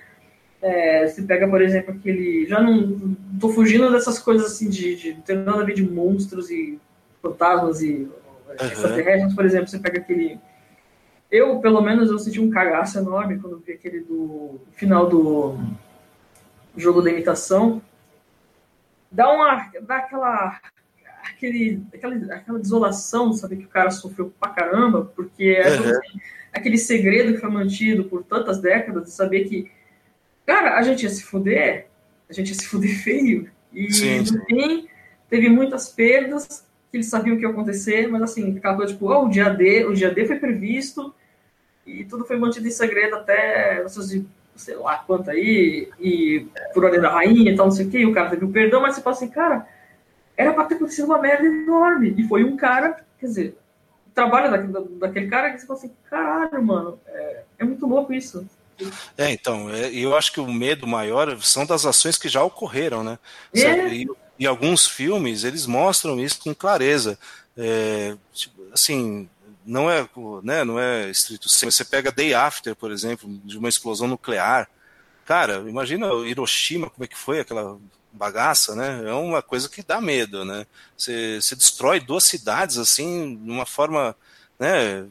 é, você pega, por exemplo, aquele... Já não... Tô fugindo dessas coisas assim de... de não tem nada a ver de monstros e fantasmas e uhum. extraterrestres, por exemplo, você pega aquele... Eu, pelo menos, eu senti um cagaço enorme quando vi aquele do... final do Jogo da Imitação. Dá uma... Dá aquela... Aquele, aquela, aquela desolação, saber que o cara sofreu pra caramba, porque é uhum. assim, aquele segredo que foi mantido por tantas décadas, de saber que, cara, a gente ia se fuder, a gente ia se fuder feio, e sim, no sim. fim, teve muitas perdas, que eles sabiam o que ia acontecer, mas assim, acabou tipo, oh, o dia D, o dia D foi previsto, e tudo foi mantido em segredo até, sei lá quanto aí, e por ordem da rainha e tal, não sei o que, o cara teve o perdão, mas você fala assim, cara, era pra ter acontecido uma merda enorme. E foi um cara, quer dizer, o trabalho daquele, daquele cara que você fala assim, caralho, mano, é, é muito louco isso. É, então, é, eu acho que o medo maior são das ações que já ocorreram, né? É. E, e alguns filmes, eles mostram isso com clareza. É, tipo, assim, não é, né, não é estrito. Você pega Day After, por exemplo, de uma explosão nuclear. Cara, imagina Hiroshima, como é que foi aquela... bagaça, né? É uma coisa que dá medo, né? Você, você destrói duas cidades, assim, de uma forma, né,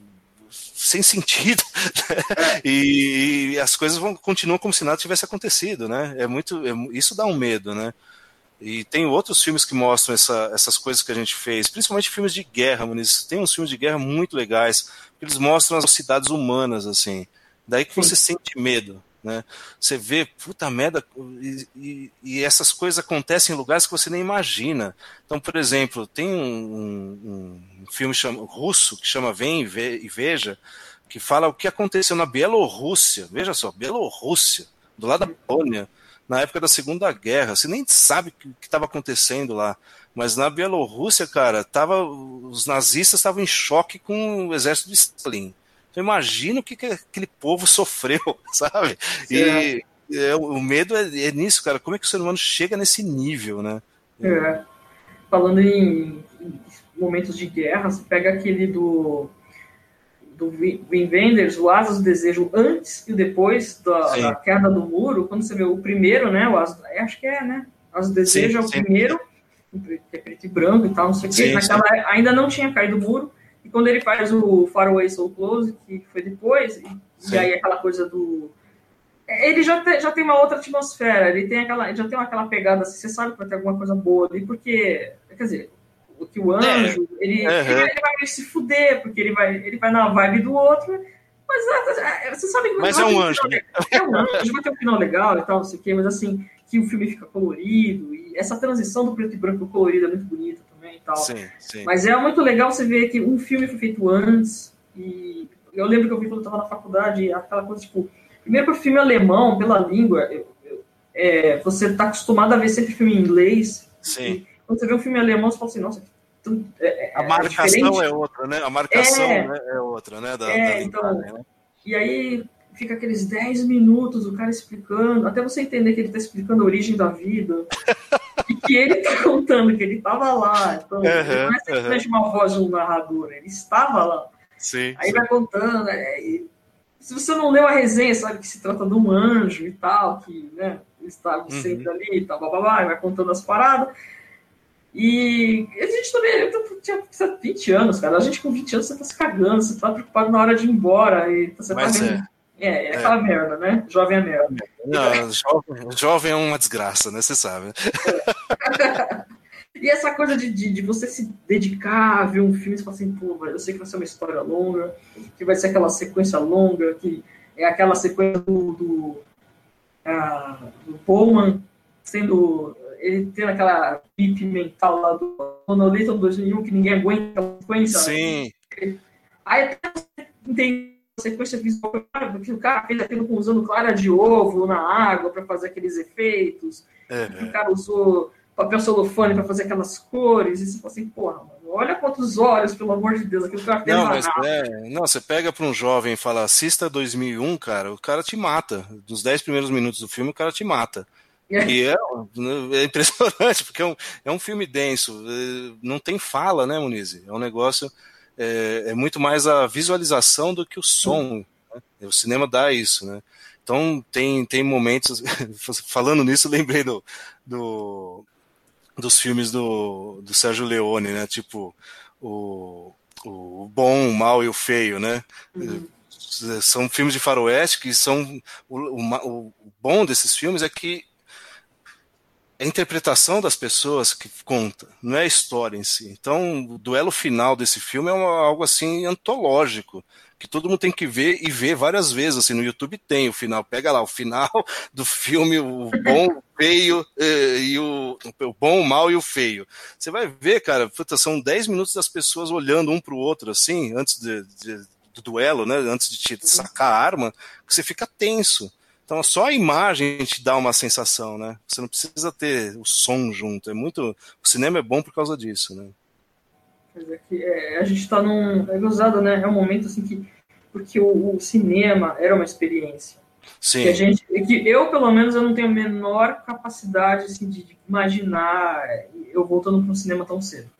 sem sentido, né? E, e as coisas vão, continuam como se nada tivesse acontecido, né? É muito, é, isso dá um medo, né? E tem outros filmes que mostram essa, essas coisas que a gente fez, principalmente filmes de guerra, mas tem uns filmes de guerra muito legais, que eles mostram as cidades humanas, assim. Daí que você sente medo. Né? Você vê, puta merda, e, e, e essas coisas acontecem em lugares que você nem imagina. Então, por exemplo, tem um, um filme chama, russo que chama Vem e Veja, que fala o que aconteceu na Bielorrússia, veja só, Bielorrússia, do lado da Polônia, na época da Segunda Guerra. Você nem sabe o que estava acontecendo lá, mas na Bielorrússia, cara, tava, os nazistas estavam em choque com o exército de Stalin. Então imagina o que, que aquele povo sofreu, sabe? E é. É, o medo é, é nisso, cara. Como é que o ser humano chega nesse nível, né? É. Falando em, em momentos de guerra, você pega aquele do, do Wim Wenders, o Asas do Desejo, antes e depois da, da queda do muro, quando você vê o primeiro, né? O Asas, acho que é, né? O Asas do Desejo sim, é o sim. primeiro, é preto e branco e tal, não sei o quê. Naquela ainda não tinha caído o muro. E quando ele faz o Far Away So Close, que foi depois, e, e aí aquela coisa do... Ele já, te, já tem uma outra atmosfera, ele tem aquela, já tem aquela pegada, assim, você sabe que vai ter alguma coisa boa ali, porque, quer dizer, o que o anjo, é. ele, uhum. ele, vai, ele vai se fuder, porque ele vai, ele vai na vibe do outro, mas é, é, você sabe que vai mas ter é um anjo. Legal, é um anjo, vai ter um final legal e tal, não sei o quê, mas assim, que o filme fica colorido, e essa transição do preto e branco pro colorido é muito bonita. E tal. Sim, sim. Mas é muito legal você ver que um filme foi feito antes e eu lembro que eu vi quando eu estava na faculdade aquela coisa tipo, primeiro para filme alemão pela língua, eu, eu, é, você está acostumado a ver sempre filme em inglês. Sim. Quando você vê um filme alemão você fala assim, nossa, tudo, é, a marcação é, é outra, né? A marcação é, né? é outra, né? Da, é, da então, né? E aí fica aqueles dez minutos o cara explicando, até você entender que ele está explicando a origem da vida. E que ele tá contando que ele tava lá. Então, uhum, não é simplesmente uhum. uma voz de um narrador, ele estava lá. Sim, aí sim. vai contando. É, e, se você não leu a resenha, sabe que se trata de um anjo e tal, que né, ele estava sempre uhum. ali e tal, blá, blá, blá, e vai contando as paradas. E a gente também, eu tinha vinte anos, cara. A gente com vinte anos, você tá se cagando, você tá preocupado na hora de ir embora. E você Mas tá vendo. É. É, é aquela é. merda, né? Jovem é merda. Não, jovem, jovem é uma desgraça, né? Você sabe. E essa coisa de, de, de você se dedicar a ver um filme e falar assim, pô, eu sei que vai ser uma história longa, que vai ser aquela sequência longa, que é aquela sequência do, do, uh, do Pullman sendo... ele tendo aquela pipe mental lá do Monolito dois mil e um, que ninguém aguenta a sequência. Sim. Né? Aí até você entende a sequência visual, porque o cara fez aquilo usando clara de ovo na água para fazer aqueles efeitos, é, o cara usou papel celofane para fazer aquelas cores, e você fala assim, porra, mano, olha quantos olhos, pelo amor de Deus, aquilo que o cara fez não, na mas água. É, não, você pega para um jovem e fala, assista dois mil e um, cara, o cara te mata. Nos dez primeiros minutos do filme, o cara te mata. E é, é impressionante, porque é um, é um filme denso, não tem fala, né, Muniz? É um negócio, é, é muito mais a visualização do que o som, né? O cinema dá isso, né? Então tem, tem momentos, falando nisso, lembrei do, do, dos filmes do, do Sérgio Leone, né? Tipo, o, o Bom, o Mal e o Feio, né? Uhum. São filmes de faroeste que são, o, o, o bom desses filmes é que a interpretação das pessoas que conta, não é a história em si. Então, o duelo final desse filme é uma, algo assim antológico, que todo mundo tem que ver e ver várias vezes. Assim, no YouTube tem o final, pega lá o final do filme, o bom, o feio, eh, e o, o bom, o mal e o feio. Você vai ver, cara, puta, são dez minutos das pessoas olhando um pro outro, assim, antes de, de, do duelo, né? Antes de te sacar a arma, que você fica tenso. Então, só a imagem te dá uma sensação, né? Você não precisa ter o som junto. É muito... O cinema é bom por causa disso, né? Mas é que, é, a gente tá num... É gozado, né? É um momento, assim, que... Porque o, o cinema era uma experiência. Sim. Que a gente... Que eu, pelo menos, eu não tenho a menor capacidade, assim, de, de imaginar eu voltando para um cinema tão cedo.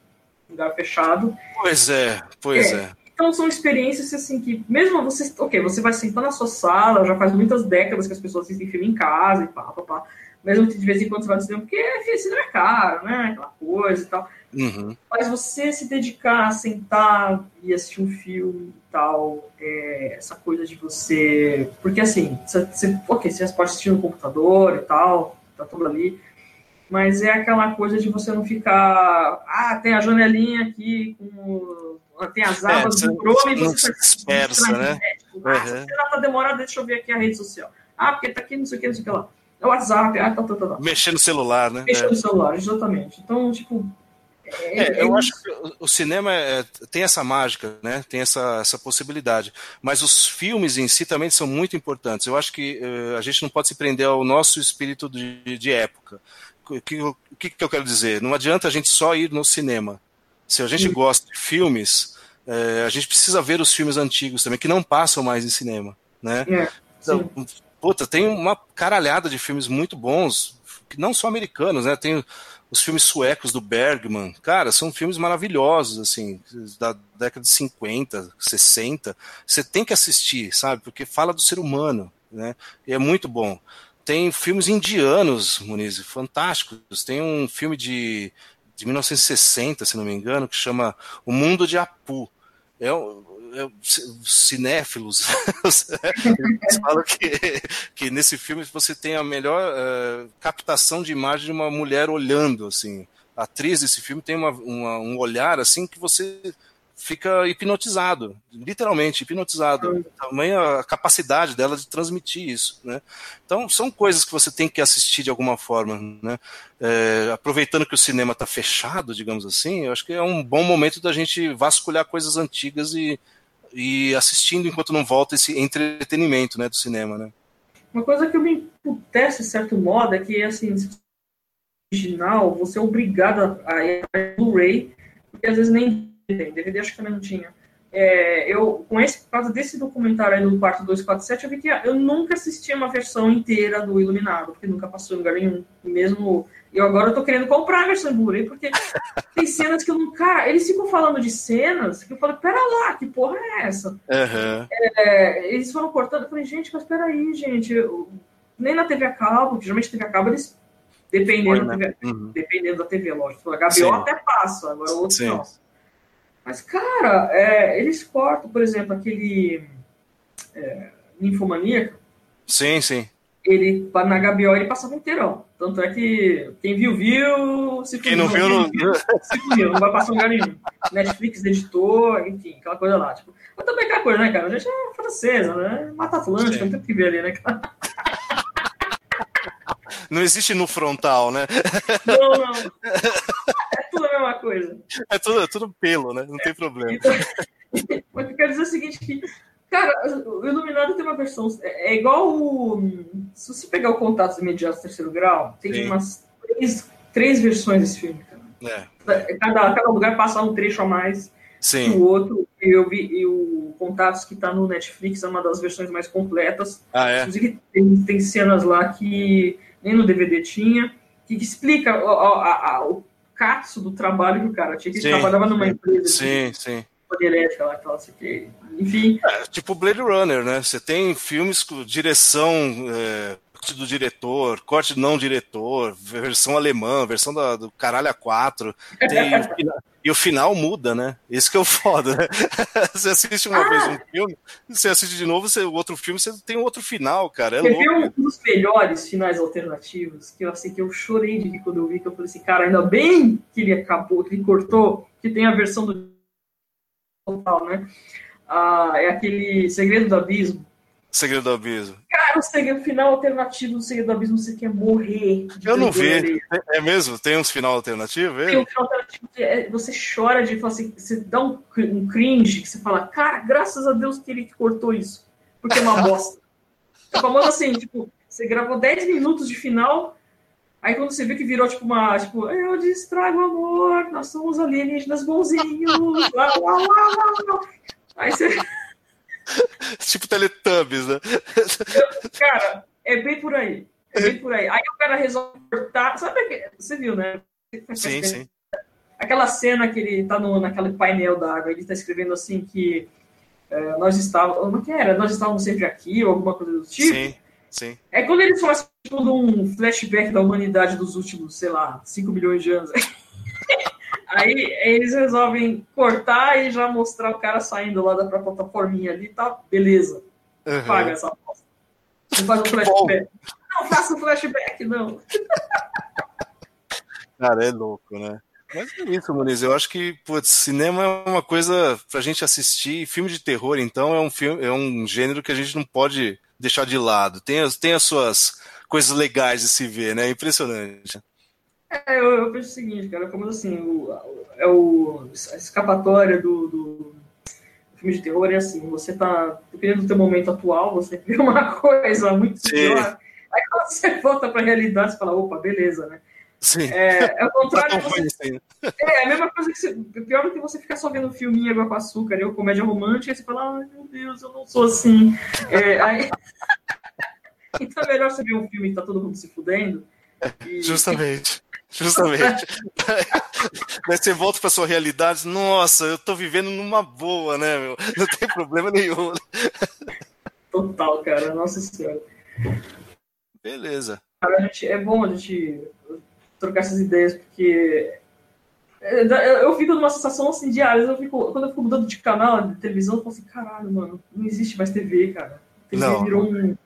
Um lugar fechado. Pois é, pois é. é. Então, são experiências assim que, mesmo você... Ok, você vai sentar na sua sala, já faz muitas décadas que as pessoas assistem filme em casa e pá, pá, pá. Mesmo que de vez em quando você vai no cinema, porque cinema é caro, né? Aquela coisa e tal. Uhum. Mas você se dedicar a sentar e assistir um filme e tal, é, essa coisa de você... Porque, assim, você, ok, você pode assistir no computador e tal, tá tudo ali... Mas é aquela coisa de você não ficar... Ah, tem a janelinha aqui, com tem as abas é, do Chrome e você dispersa, né? Tipo, ah, uhum. Ela tá demorada, deixa eu ver aqui a rede social. Ah, porque tá aqui, não sei o que, não sei o que lá. É o WhatsApp, ah, tá, tá, tá. tá. Mexer no celular, né? Mexer é. no celular, exatamente. Então, tipo... É, é, eu é... acho que o cinema é, tem essa mágica, né? Tem essa, essa possibilidade. Mas os filmes em si também são muito importantes. Eu acho que uh, a gente não pode se prender ao nosso espírito de, de época. O que, que, que eu quero dizer? Não adianta a gente só ir no cinema. Se a gente gosta de filmes, é, a gente precisa ver os filmes antigos também, que não passam mais em cinema, né? É, então, puta, tem uma caralhada de filmes muito bons, que não só americanos, né? Tem os filmes suecos do Bergman. Cara, são filmes maravilhosos, assim, da década de cinquenta, sessenta. Você tem que assistir, sabe? Porque fala do ser humano, né? E é muito bom. Tem filmes indianos, Muniz, fantásticos. Tem um filme de, de mil novecentos e sessenta, se não me engano, que chama O Mundo de Apu. É, é cinéfilos. Eles falam que, que nesse filme você tem a melhor uh, captação de imagem de uma mulher olhando, assim. A atriz desse filme tem uma, uma, um olhar assim que você... fica hipnotizado, literalmente hipnotizado, também a capacidade dela de transmitir isso, né? Então são coisas que você tem que assistir de alguma forma, né? É, aproveitando que o cinema está fechado, digamos assim, eu acho que é um bom momento da gente vasculhar coisas antigas e, e assistindo enquanto não volta esse entretenimento, né, do cinema, né? Uma coisa que eu me emputeço, de certo modo, é que assim, original, você é obrigado a ir para Blu-ray, porque às vezes nem D V D, acho que também não tinha. É, eu, com esse, por causa desse documentário aí do Quarto dois quatro sete, eu vi que eu nunca assisti uma versão inteira do Iluminado, porque nunca passou em lugar nenhum. E mesmo eu agora tô querendo comprar a versão do Blu-ray, porque tem cenas que eu nunca... Cara, eles ficam falando de cenas que eu falo, pera lá, que porra é essa? Uhum. É, eles foram cortando, eu falei, gente, mas peraí, gente, eu, nem na T V a cabo, porque geralmente a T V a cabo eles, dependendo, Foi, né? da, T V, uhum. dependendo da T V, lógico, a H B O Sim. até passa, agora o outro não. Mas, cara, é, eles cortam, por exemplo, aquele é, Ninfomaníaca. Sim, sim. ele, na H B O, ele passava inteirão. Tanto é que quem viu, viu, se quem não viu, não viu. Se fugiu, não vai passar lugar nenhum. Netflix editou, enfim, aquela coisa lá. Tipo. Mas também aquela coisa, né, cara? A gente é francesa, né? Mata Atlântica, não tem o que ver ali, né, cara? Não existe no frontal, né? Não, não. É tudo a mesma coisa. É tudo, é tudo pelo, né? Não tem problema. Então, mas eu quero dizer o seguinte, que cara, o Iluminado tem uma versão... É igual... O, se você pegar o Contatos Imediatos Terceiro Grau, tem Sim. umas três, três versões desse filme. Cara. É. Cada, cada lugar passa um trecho a mais Sim. que o outro. E, eu vi, e o Contatos que tá no Netflix é uma das versões mais completas. Ah, é? Inclusive, tem, tem cenas lá que nem no D V D tinha, que explica o, a, a, o cazzo do trabalho que o cara tinha. Que ele trabalhava numa empresa. Sim, de... sim. elétrica lá, aquela, que... enfim. É, tipo Blade Runner, né? Você tem filmes com direção é, do diretor, corte não diretor, versão alemã, versão da, do caralho A quatro. Tem... e o final muda, né? Isso que é o foda, né? Você assiste uma ah! vez um filme, você assiste de novo, você, o outro filme, você tem um outro final, cara. É louco. Tem um dos melhores finais alternativos que eu, assim, que eu chorei de rir quando eu vi, que eu falei assim, cara, ainda bem que ele acabou, que ele cortou, que tem a versão do total, né? Ah, é aquele Segredo do Abismo. Segredo do Abismo. Cara, o segredo, final alternativo do Segredo do Abismo, você quer morrer. Eu não vi. É mesmo? Tem uns final alternativo? É? Tem um final alternativo que é, você chora de falar assim, você dá um, um cringe, que você fala, cara, graças a Deus que ele cortou isso, porque é uma bosta. Tá falando assim, tipo, você gravou dez minutos de final, aí quando você vê que virou, tipo, uma, tipo, eu destrago o amor, nós somos alienígenas bonzinhos, lá, lá, lá, lá, lá. Aí você... Tipo Teletubbies, né? Eu, cara, é bem por aí, é bem por aí. Aí o cara resolve cortar, sabe aquele... Você viu, né? Sim, sim. Aquela cena que ele tá no, naquele painel da água, ele tá escrevendo assim que é, nós estávamos... Como que era? Nós estávamos sempre aqui, ou alguma coisa do tipo. Sim. Sim. É quando ele faz todo um flashback da humanidade dos últimos, sei lá, cinco milhões de anos. Aí eles resolvem cortar e já mostrar o cara saindo lá da plataforminha ali, tá? Beleza. Uhum. Paga essa aposta. Não faz um flashback. Não faça um flashback, não. Cara, é louco, né? Mas é isso, Muniz, eu acho que, putz, cinema é uma coisa pra gente assistir, filme de terror, então, é um filme, é um gênero que a gente não pode deixar de lado. Tem as, tem as suas coisas legais de se ver, né? Impressionante. É, eu, eu penso o seguinte, cara, como assim, o, é o, a escapatória do, do filme de terror é assim, você tá, dependendo do teu momento atual, você vê uma coisa muito pior, aí quando você volta pra realidade, você fala, opa, beleza, né? Sim. É, ao contrário, tá você... é a mesma coisa que você... pior do que você ficar só vendo filminho água com açúcar, né? Ou comédia romântica, e você fala, ai meu Deus, eu não sou assim. É, aí... Então é melhor você ver um filme que tá todo mundo se fudendo. E... Justamente, justamente. Mas você volta pra sua realidade, nossa, eu tô vivendo numa boa, né, meu? Não tem problema nenhum. Total, cara, nossa senhora. Beleza. Cara, a gente... é bom a gente... trocar essas ideias, porque eu fico numa sensação assim diária, eu fico, quando eu fico mudando de canal de televisão, eu falo assim, caralho, mano, não existe mais T V, cara. T V não. Virou um...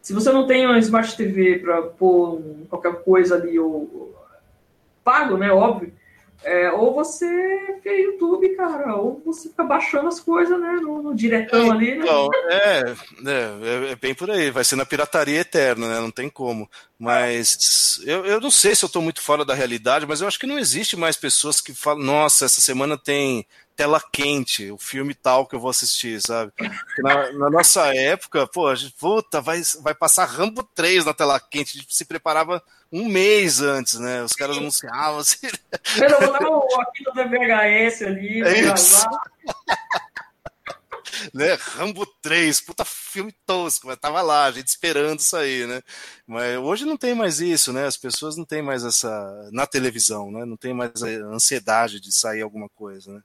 Se você não tem uma Smart T V pra pôr qualquer coisa ali, ou pago, né, óbvio, é, ou você vê YouTube, cara, ou você fica baixando as coisas, né, no, no diretão é, ali, né? Não, é, é, é bem por aí, vai ser na pirataria eterna, né, não tem como. Mas eu, eu não sei se eu tô muito fora da realidade, mas eu acho que não existe mais pessoas que falam, nossa, essa semana tem tela quente, o filme tal que eu vou assistir, sabe? Na, na nossa época, pô, a gente, puta, vai, vai passar Rambo três na tela quente, a gente se preparava um mês antes, né? Os caras anunciavam assim. Eu não botava o aqui do V H S ali, é gravar. Né? Rambo três, puta filme tosco, mas tava lá, a gente esperando isso aí, né? Mas hoje não tem mais isso, né? As pessoas não tem mais essa... na televisão, né? Não tem mais a ansiedade de sair alguma coisa, né?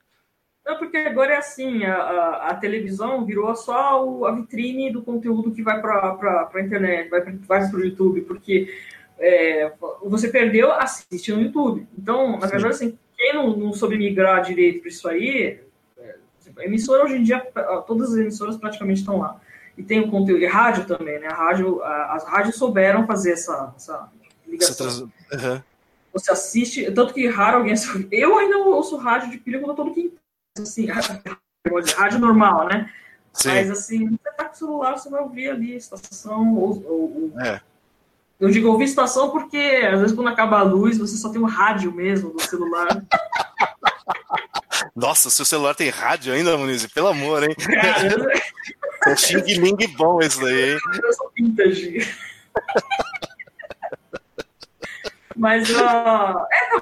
Não, porque agora é assim, a, a, a televisão virou só o, a vitrine do conteúdo que vai para para internet, vai para o YouTube, porque é, você perdeu, assiste no YouTube. Então, na verdade, assim, quem não, não soube migrar direito para isso aí, a emissora hoje em dia, todas as emissoras praticamente estão lá. E tem o conteúdo de rádio também, né? A rádio, a, as rádios souberam fazer essa, essa ligação. Você, trans... uhum. Você assiste, tanto que raro alguém... Eu ainda ouço rádio de pilha quando eu tô no quintal. Assim, rádio normal, né? Sim. Mas assim, você tá com o celular, você vai ouvir ali a estação. Ou, ou, ou... É. Eu digo ouvir estação porque, às vezes, quando acaba a luz, você só tem um rádio mesmo no celular. Nossa, seu celular tem rádio ainda, Muniz? Pelo amor, hein? É xing-ling bom isso daí, hein? Eu sou vintage. Mas, uh, é,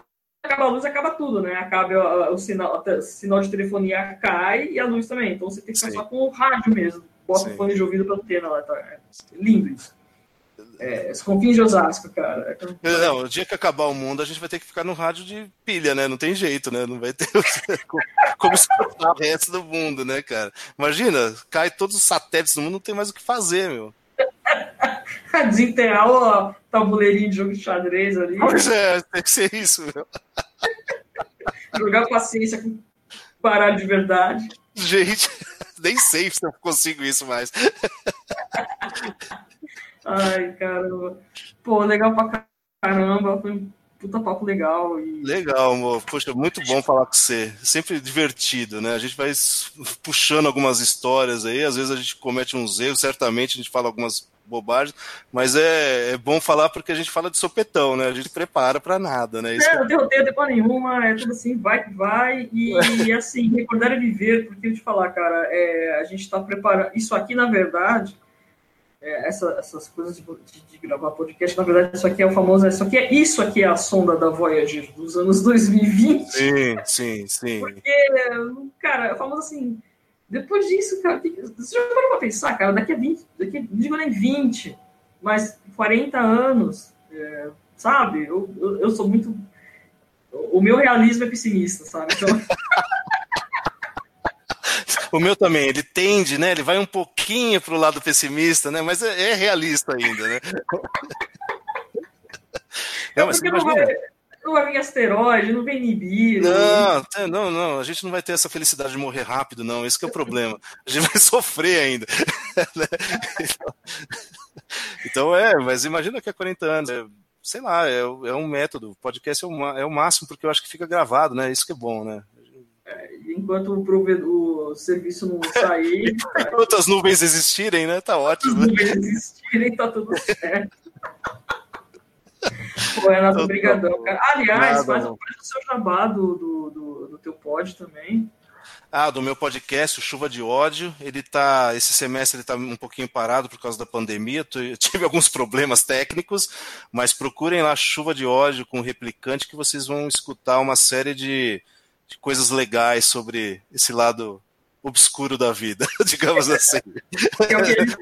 acaba a luz, acaba tudo, né? Acaba uh, o sinal, o sinal de telefonia cai e a luz também. Então você tem que ficar só com o rádio mesmo. Bota o fone de ouvido pra antena lá. Tá? É lindo isso. É, os confins de Osasco, cara. Não, o dia que acabar o mundo, a gente vai ter que ficar no rádio de pilha, né? Não tem jeito, né? Não vai ter como, como escutar o resto do mundo, né, cara? Imagina, cai todos os satélites do mundo, não tem mais o que fazer, meu. Desenterrar o tabuleirinho de jogo de xadrez ali. Pois é, tem que ser isso, meu. Jogar paciência com baralho de verdade. Gente, nem sei se eu consigo isso mais. Ai, caramba. Pô, legal pra caramba. Foi um puta papo legal. E... Legal, amor. Poxa, muito bom falar com você. Sempre divertido, né? A gente vai puxando algumas histórias aí. Às vezes a gente comete uns erros, certamente a gente fala algumas bobagens, mas é, é bom falar porque a gente fala de sopetão, né? A gente prepara pra nada, né? Isso é, não tem roteiro, não tem pra nenhuma. É tudo assim, vai que vai. E assim, recordar é viver, porque eu te falar, cara, é, a gente tá preparando. Isso aqui, na verdade. Essa, essas coisas de, de, de gravar podcast, na verdade, isso aqui é o famoso, isso aqui é, isso aqui é a sonda da Voyager dos anos dois mil e vinte. Sim, sim, sim. Porque, cara, é famoso assim, depois disso, cara, tem, você já parou pra pensar, cara, daqui a vinte, daqui, não digo nem vinte, mas quarenta anos, é, sabe? Eu, eu, eu sou muito... O meu realismo é pessimista, sabe? Então... O meu também, ele tende, né? Ele vai um pouquinho pro lado pessimista, né? Mas é, é realista ainda, né? É, não, mas não, vai, não vai vir asteroide, não vem Nibiru. Não, né? não, não, a gente não vai ter essa felicidade de morrer rápido, não. Esse que é o problema. A gente vai sofrer ainda. Então é, mas imagina que há quarenta anos. É, sei lá, é, é um método. O podcast é o, é o máximo, porque eu acho que fica gravado, né? Isso que é bom, né? Enquanto o, provedor, o serviço não sair... Enquanto as nuvens existirem, né? Tá ótimo. As nuvens existirem, tá tudo certo. Pô, Renato, brigadão, cara. Aliás, Nada, faz, faz o seu jabá do, do, do, do teu pod também. Ah, do meu podcast, o Chuva de Ódio, ele tá, esse semestre ele tá um pouquinho parado por causa da pandemia, eu tive alguns problemas técnicos, mas procurem lá Chuva de Ódio com o Replicante que vocês vão escutar uma série de de coisas legais sobre esse lado obscuro da vida, digamos assim. É o que a gente,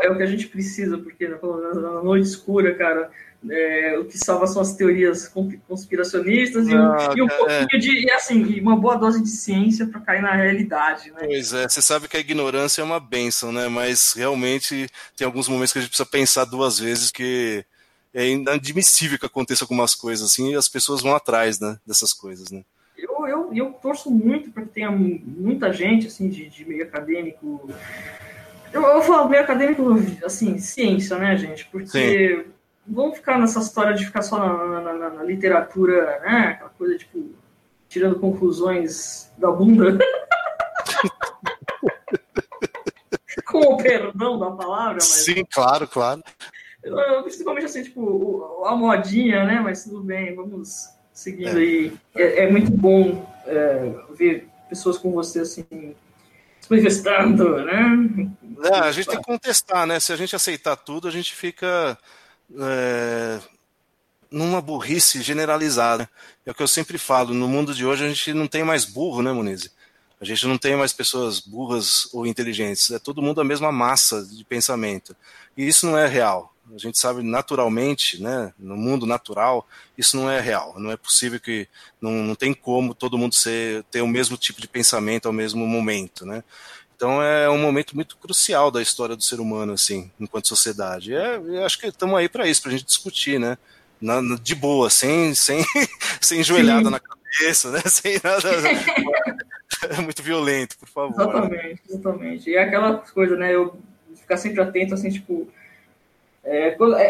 é o que a gente precisa, porque na, na noite escura, cara, é, o que salva são as teorias conspiracionistas e, ah, um, e um pouquinho é. de, e assim, uma boa dose de ciência para cair na realidade, né? Pois é, você sabe que a ignorância é uma bênção, né? Mas realmente tem alguns momentos que a gente precisa pensar duas vezes que é inadmissível que aconteça algumas coisas assim e as pessoas vão atrás, né, dessas coisas, né? Eu, eu, eu torço muito para que tenha muita gente, assim, de, de meio acadêmico... Eu, eu falo meio acadêmico, assim, ciência, né, gente? Porque Sim. vamos ficar nessa história de ficar só na, na, na, na literatura, né? Aquela coisa, tipo, tirando conclusões da bunda. Com o perdão da palavra, mas... Sim, claro, claro. Eu, principalmente, assim, tipo, a modinha, né? Mas tudo bem, vamos... Seguindo é. aí, é, é muito bom é, ver pessoas como você assim se manifestando, né? É, a gente tem que contestar, né? Se a gente aceitar tudo, a gente fica é, numa burrice generalizada. É o que eu sempre falo, no mundo de hoje a gente não tem mais burro, né, Muniz? A gente não tem mais pessoas burras ou inteligentes. É todo mundo a mesma massa de pensamento. E isso não é real. A gente sabe naturalmente, né, no mundo natural, isso não é real. Não é possível que... Não, não tem como todo mundo ser, ter o mesmo tipo de pensamento ao mesmo momento, né? Então é um momento muito crucial da história do ser humano, assim, enquanto sociedade. É, eu acho que estamos aí para isso, para a gente discutir, né? Na, na, de boa, sem, sem, sem joelhada Sim. na cabeça, né? Sem nada... É muito violento, por favor. Exatamente, exatamente. E aquela coisa, né? Eu... ficar sempre atento, assim, tipo... É,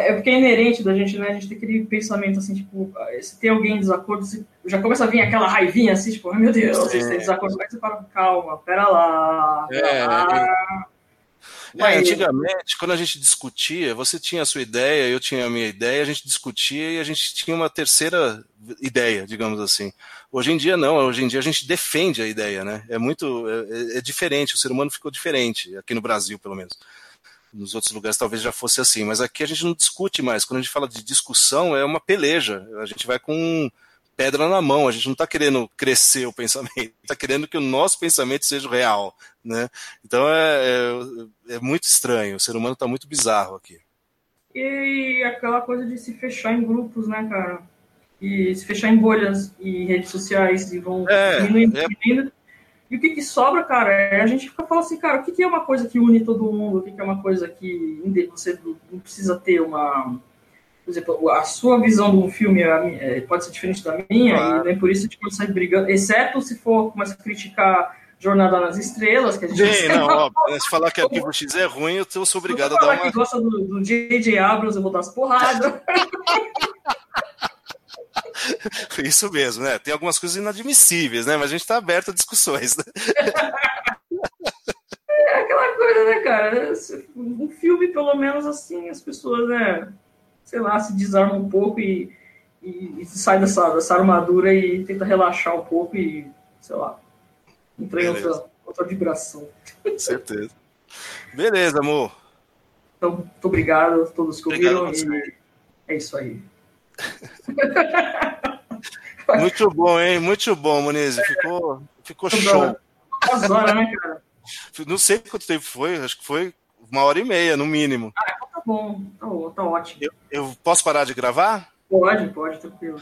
é porque é inerente da gente, né? A gente tem aquele pensamento, assim, tipo... Se tem alguém em desacordo, já começa a vir aquela raivinha, assim, tipo... Meu Deus, é. vocês têm desacordo. Mas você fala, calma, pera lá, pera é, lá... É. É, antigamente, quando a gente discutia, você tinha a sua ideia, eu tinha a minha ideia, a gente discutia e a gente tinha uma terceira ideia, digamos assim. Hoje em dia não, hoje em dia a gente defende a ideia, né? É muito, é, é diferente, o ser humano ficou diferente, aqui no Brasil pelo menos. Nos outros lugares talvez já fosse assim, mas aqui a gente não discute mais. Quando a gente fala de discussão, é uma peleja, a gente vai com pedra na mão, a gente não está querendo crescer o pensamento, está querendo que o nosso pensamento seja o real, né? Então é, é, é muito estranho, o ser humano está muito bizarro aqui. E aquela coisa de se fechar em grupos, né, cara? E se fechar em bolhas e redes sociais e vão é, diminuindo, é... diminuindo. E o que, que sobra, cara, é a gente fica falando assim, cara, o que, que é uma coisa que une todo mundo? O que, que é uma coisa que você não precisa ter uma... Por exemplo, a sua visão de um filme pode ser diferente da minha, claro. E nem por isso a gente pode sair brigando, exceto se for começar a criticar Jornada nas Estrelas, que a gente... Sim, não, óbvio, se falar que Arquivo X é ruim, eu sou obrigado eu a dar uma... Se falar que gosta do J J Abrams, eu vou dar as porradas. Isso mesmo, né? Tem algumas coisas inadmissíveis, né? Mas a gente tá aberto a discussões, né? É aquela coisa, né, cara? Um filme, pelo menos, assim, as pessoas, né... sei lá, se desarma um pouco e, e, e sai dessa, dessa armadura e tenta relaxar um pouco e, sei lá, entra em outra, outra vibração. Com certeza. Beleza, amor. Então, muito obrigado a todos que ouviram. E é isso aí. Muito bom, hein? Muito bom, Muniz. Ficou, ficou show. Duas horas, né, cara? Não sei quanto tempo foi, acho que foi uma hora e meia, no mínimo. Ah, tá bom, tá, tá ótimo. Eu, eu posso parar de gravar? Pode, pode, tranquilo.